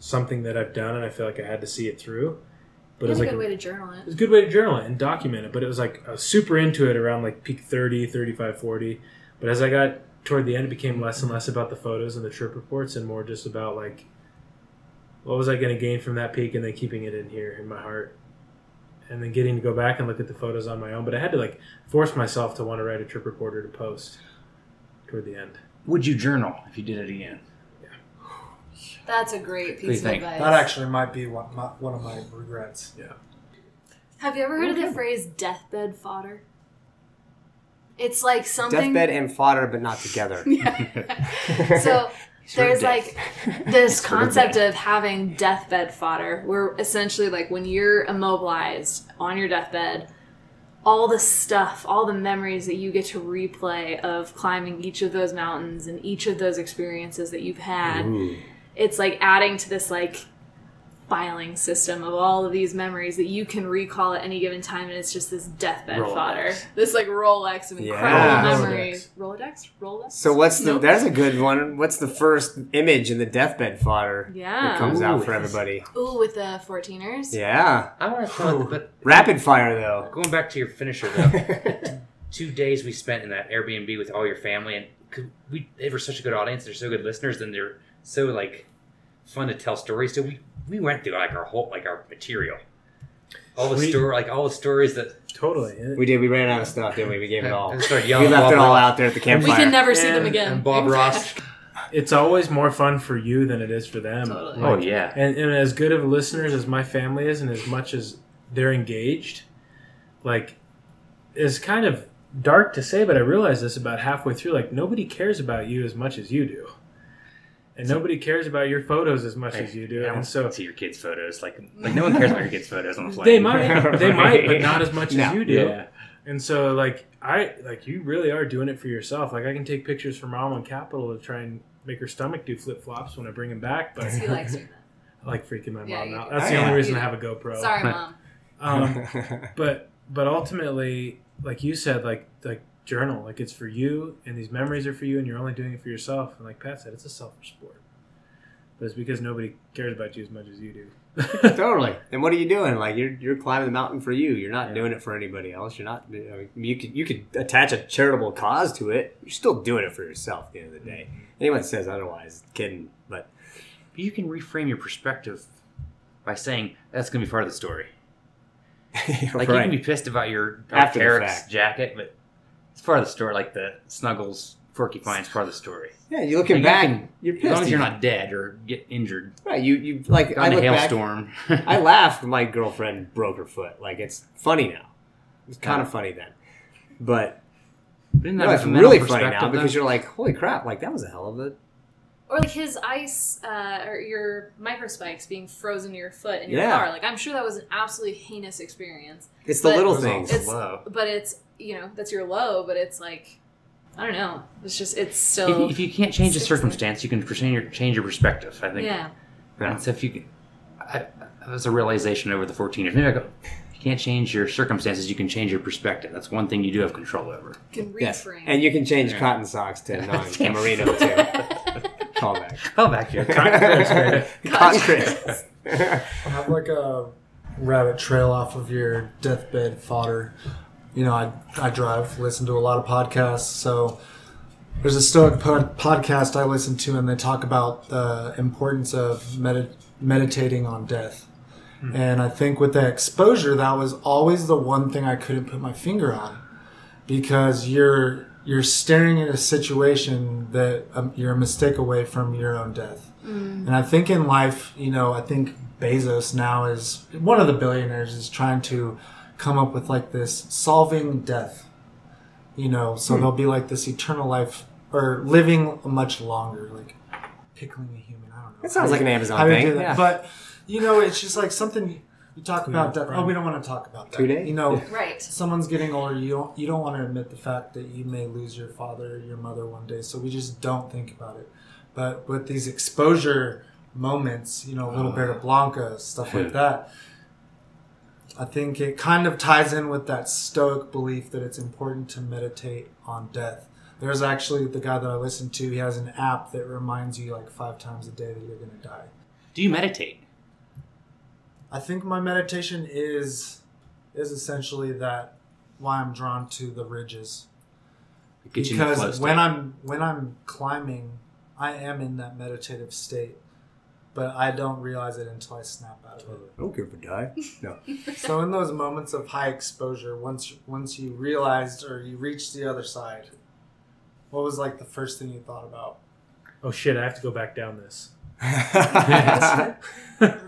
something that I've done and I feel like I had to see it through. But it's like a good way to journal it. It's a good way to journal it and document it. But it was like, I was super into it around, like, peak 30, 35, 40. But as I got toward the end, it became less and less about the photos and the trip reports and more just about, like, what was I going to gain from that peak, and then keeping it in here in my heart, and then getting to go back and look at the photos on my own. But I had to, like, force myself to want to write a trip report or to post toward the end. Would you journal if you did it again? Yeah. That's a great piece of advice. That actually might be one of my regrets. Yeah. Have you ever heard of the phrase deathbed fodder? It's like something... Deathbed and fodder, but not together. Yeah. So... There's like this concept of having deathbed fodder, where essentially, like, when you're immobilized on your deathbed, all the stuff, all the memories that you get to replay of climbing each of those mountains and each of those experiences that you've had, it's like adding to this like filing system of all of these memories that you can recall at any given time, and it's just this deathbed Rolex. Fodder. This like Rolex of incredible memories. Rolex? So what's the... Nope. That's a good one. What's the first image in the deathbed fodder that comes out for everybody? Ooh, with the 14ers? Yeah. I want to throw it, but... Rapid fire, though. Going back to your finisher, though. The 2 days we spent in that Airbnb with all your family, and they were such a good audience. They're so good listeners, and they're so, like, fun to tell stories. So we went through like our whole, like, our material, all the stories that totally we did. We ran out of stuff, didn't we? We gave it all. We left it all out there at the campfire. We can never see them again. And Bob Ross. It's always more fun for you than it is for them. Totally. Like, oh yeah. And as good of listeners as my family is, and as much as they're engaged, like, it's kind of dark to say, but I realized this about halfway through. Like, nobody cares about you as much as you do. And nobody cares about your photos as much as you do. And so see your kids' photos. Like no one cares about your kids' photos on the flight. They might, but not as much as you do. Yeah. And so, like, you really are doing it for yourself. Like, I can take pictures for Mom on Capital to try and make her stomach do flip flops when I bring them back. But he likes doing that. I like freaking my mom out. That's the only reason I have a GoPro. Sorry, Mom. But ultimately, like you said, like. Journal, like, it's for you, and these memories are for you, and you're only doing it for yourself. And like Pat said, it's a selfish sport, but it's because nobody cares about you as much as you do. Totally. And what are you doing? Like, you're climbing the mountain for you. You're not doing it for anybody else. You're not. I mean, you could attach a charitable cause to it. You're still doing it for yourself at the end of the day. Anyone says otherwise, kidding. But you can reframe your perspective by saying that's going to be part of the story. Like, you can be pissed about your Eric's jacket, but it's part of the story, like the Snuggles porcupine's part of the story. Yeah, you're looking back, you're pissed. As long as you're not dead or get injured. Right, you like on a hailstorm. I laughed when my girlfriend broke her foot. Like, it's funny now. It's kind of funny then. But it's really funny now because you're like, holy crap, like, that was a hell of a... Or like his ice, or your micro spikes being frozen to your foot in your car. Like, I'm sure that was an absolutely heinous experience. It's the little things. But it's... You know, that's your low, but it's like, I don't know. It's just, it's so... If you can't change the circumstance, you can change your perspective, I think. Yeah. Right? So if you can... That was a realization over the 14 years. Maybe I go, if you can't change your circumstances, you can change your perspective. That's one thing you do have control over. You can reframe. Yes. And you can change cotton socks to non-camerino, too. Call back here. Cotton crisp. I have like a rabbit trail off of your deathbed fodder. You know, I drive, listen to a lot of podcasts, so There's a Stoic podcast I listen to, and they talk about the importance of meditating on death. Mm. And I think with the exposure, that was always the one thing I couldn't put my finger on, because you're staring at a situation that you're a mistake away from your own death. Mm. And I think in life, you know, I think Bezos now is one of the billionaires is trying to come up with like this solving death, you know, so there'll be like this eternal life or living much longer, like pickling a human. I don't know. It sounds like an Amazon thing. Yeah. But, you know, it's just like something you talk about death. Right. Oh, we don't want to talk about that. 2 days? You know, right. Someone's getting older. You don't want to admit the fact that you may lose your father or your mother one day. So we just don't think about it. But with these exposure moments, you know, Little Bear to Blanca, stuff like that, I think it kind of ties in with that Stoic belief that it's important to meditate on death. There's actually the guy that I listen to, he has an app that reminds you like 5 times a day that you're going to die. Do you meditate? I think my meditation is essentially that why I'm drawn to the ridges. Because when I'm climbing, I am in that meditative state. But I don't realize it until I snap out of it. I don't care if I die. No. So in those moments of high exposure, once you realized or you reached the other side, what was like the first thing you thought about? Oh shit! I have to go back down this.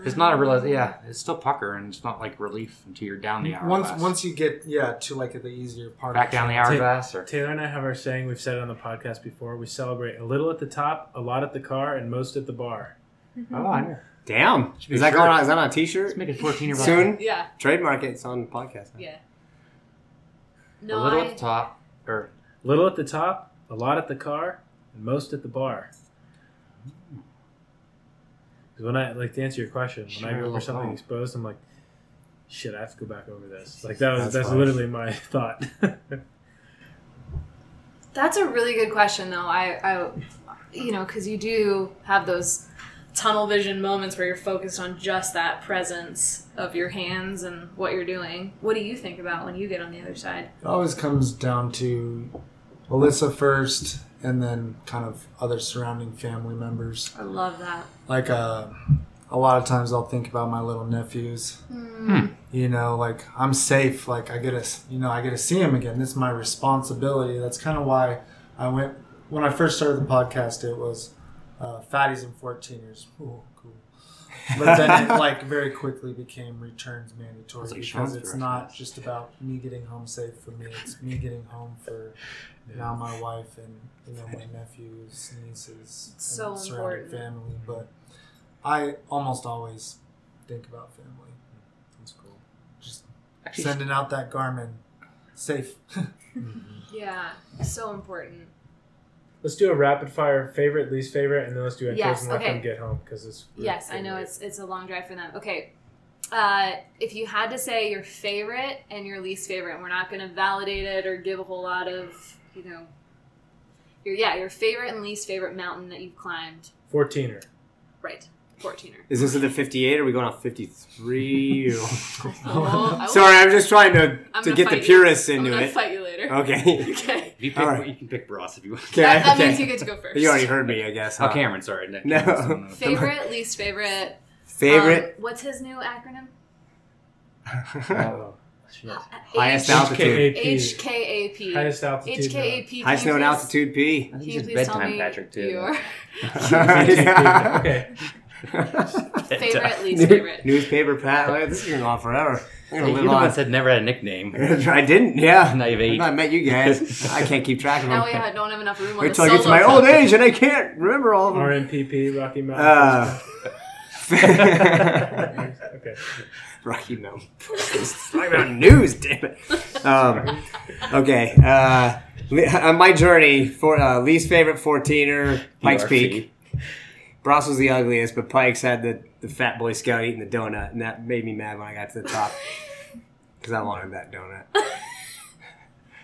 It's not a realization. Yeah, it's still pucker, and it's not like relief until you're down the hourglass. Once you get to like the easier part. Back down the hourglass. Or Taylor and I have our saying. We've said it on the podcast before. We celebrate a little at the top, a lot at the car, and most at the bar. Mm-hmm. Oh, I know. Damn. Is that going on? Is that on a t-shirt? Let's make it 14 soon. Yeah. Trademark it. It's on the podcast. Huh? Yeah. No, a little at the top, or little at the top, a lot at the car, and most at the bar. Because when I like to answer your question, when I go over something exposed, I'm like, shit, I have to go back over this. Like that's literally my thought. That's a really good question, though. I you know, because you do have those tunnel vision moments where you're focused on just that presence of your hands and what you're doing. What do you think about when you get on the other side? It always comes down to Alyssa first, and then kind of other surrounding family members. I love that. Like a lot of times I'll think about my little nephews. Mm. You know, like I'm safe. Like I get to see him again. This is my responsibility. That's kind of why I went when I first started the podcast. It was Fatties and 14ers. Ooh, cool. But then it like very quickly became Returns Mandatory, like because it's not just about me getting home safe for me. It's me getting home for now my wife and, you know, my nephews, nieces, and so surrounding family. But I almost always think about family. That's cool. Just sending out that Garmin safe. Mm-hmm. Yeah, so important. Let's do a rapid fire favorite, least favorite, and then let's do a chosen one and get home because it's rude. Yes, I know it's a long drive for them. Okay, if you had to say your favorite and your least favorite, and we're not going to validate it or give a whole lot of, you know, your favorite and least favorite mountain that you've climbed. 14er. Right. 14er. Is this the 58? Or are we going off 53? Sorry, I'm just trying to get the purists into it. I'm going to fight you later. Okay. You can pick Ross if you want. That means you get to go first. You already heard me, I guess. Huh? Oh, Cameron, sorry. No. Favorite, least favorite. Favorite. What's his new acronym? Highest altitude. HKAP. Highest altitude. HKAP. Highest known altitude P. I think he's bedtime Patrick, too. Okay. Favorite, least favorite. Newspaper Pat. Like, this is going on forever. You once said never had a nickname. I didn't. Yeah. Now you've 8. I met you guys. I can't keep track of them. Now I don't have enough room on the solo. Wait till I get to my old age and I can't remember all of them. RMPP, Rocky Mountain. Okay. Rocky Mountain. Rocky Mountain News. Damn it. Okay. On my journey, least favorite 14er, Pikes Peak. Bross was the ugliest, but Pikes had the fat boy scout eating the donut, and that made me mad when I got to the top because I wanted that donut.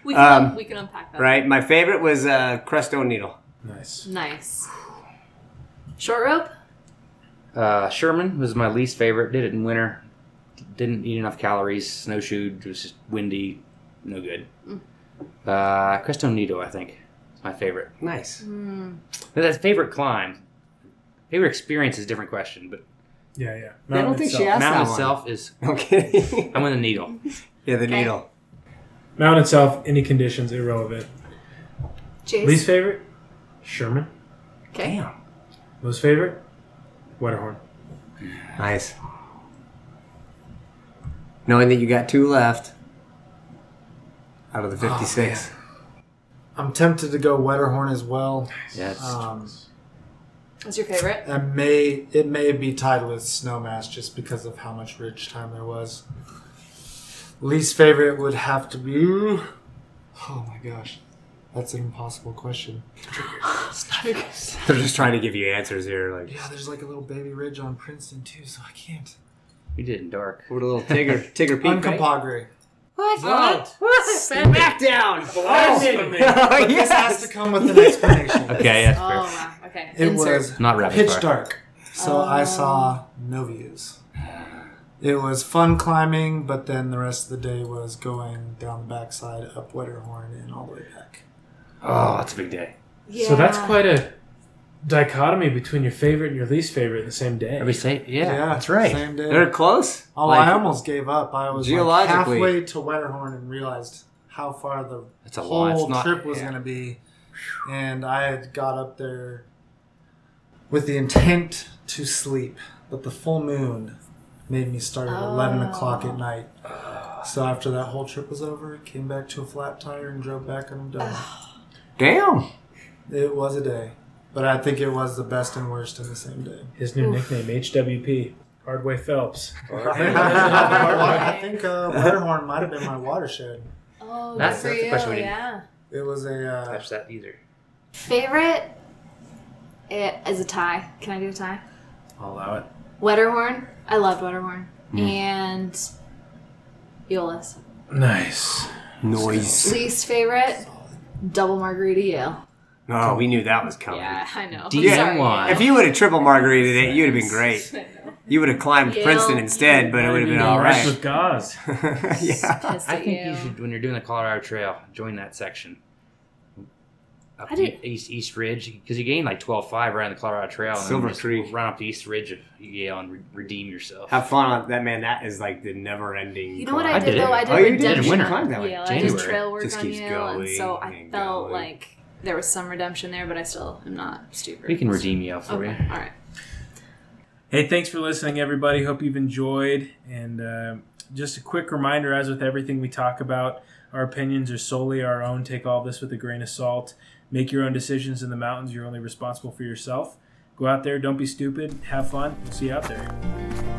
We can unpack that. Right? My favorite was Crestone Needle. Nice. Short Rope? Sherman was my least favorite. Did it in winter. Didn't eat enough calories. Snowshoed. It was just windy. No good. Crestone Needle, I think. My favorite. Nice. Mm. That's favorite climb. Favorite experience is a different question, but yeah. Mountain I don't think itself. She asked mountain that itself one. Is okay. I'm in the needle. Yeah, the okay. needle. Mountain itself, any conditions, irrelevant. Jace. Least favorite, Sherman. Okay. Damn. Most favorite, Wetterhorn. Nice. Knowing that you got two left out of the 56. I'm tempted to go Wetterhorn as well. Yes. What's your favorite? It may be tied with Snowmass just because of how much ridge time there was. Least favorite would have to be... Oh my gosh. That's an impossible question. They're just trying to give you answers here. Like, yeah, there's like a little baby ridge on Princeton too, so I can't. You did in dark. What a little Tigger Peak. Uncompahgre. What? What? Smackdown. Blasphemy. Oh, yes. This has to come with an explanation. Okay, that's fair. Oh, wow. Okay. It was not pitch dark, so I saw no views. It was fun climbing, but then the rest of the day was going down the backside, up Wetterhorn, and all the way back. Oh, that's a big day. Yeah. So that's quite a dichotomy between your favorite and your least favorite in the same day. Yeah, that's right. Same day. They're close. Oh, like, I almost gave up. I was like halfway to Wetterhorn and realized how far the whole trip was going to be. And I had got up there with the intent to sleep, but the full moon made me start at 11 o'clock at night. So after that whole trip was over, came back to a flat tire and drove back and I'm done. Damn. It was a day. But I think it was the best and worst in the same day. His new nickname, HWP, Hardway Phelps. I think Wetterhorn might have been my watershed. Oh, that's for you, question we yeah. It was a... touch that either. Favorite is a tie. Can I do a tie? I'll allow it. Wetterhorn. I loved Wetterhorn. And Eolus. Nice. Noise. Least favorite, double margarita Yale. Oh, we knew that was coming. Yeah, I know. DM1. If you would have triple margarita it, you would have been great. You would have climbed Yale, Princeton instead, but it would have been all right. With gauze. Yeah. I think you should, when you're doing the Colorado Trail, join that section. Up to East Ridge, because you gain like 12.5 around the Colorado Trail. And Silver Creek. Run up the East Ridge of Yale and redeem yourself. Have fun on that, man. That is like the never-ending. You know what I did, though? I did redemption on Yale. I did trail work on Yale, and so I felt like... There was some redemption there, but I still am not stupid. We can redeem you for you. All right. Hey, thanks for listening, everybody. Hope you've enjoyed. And just a quick reminder, as with everything we talk about, our opinions are solely our own. Take all this with a grain of salt. Make your own decisions in the mountains. You're only responsible for yourself. Go out there. Don't be stupid. Have fun. We'll see you out there.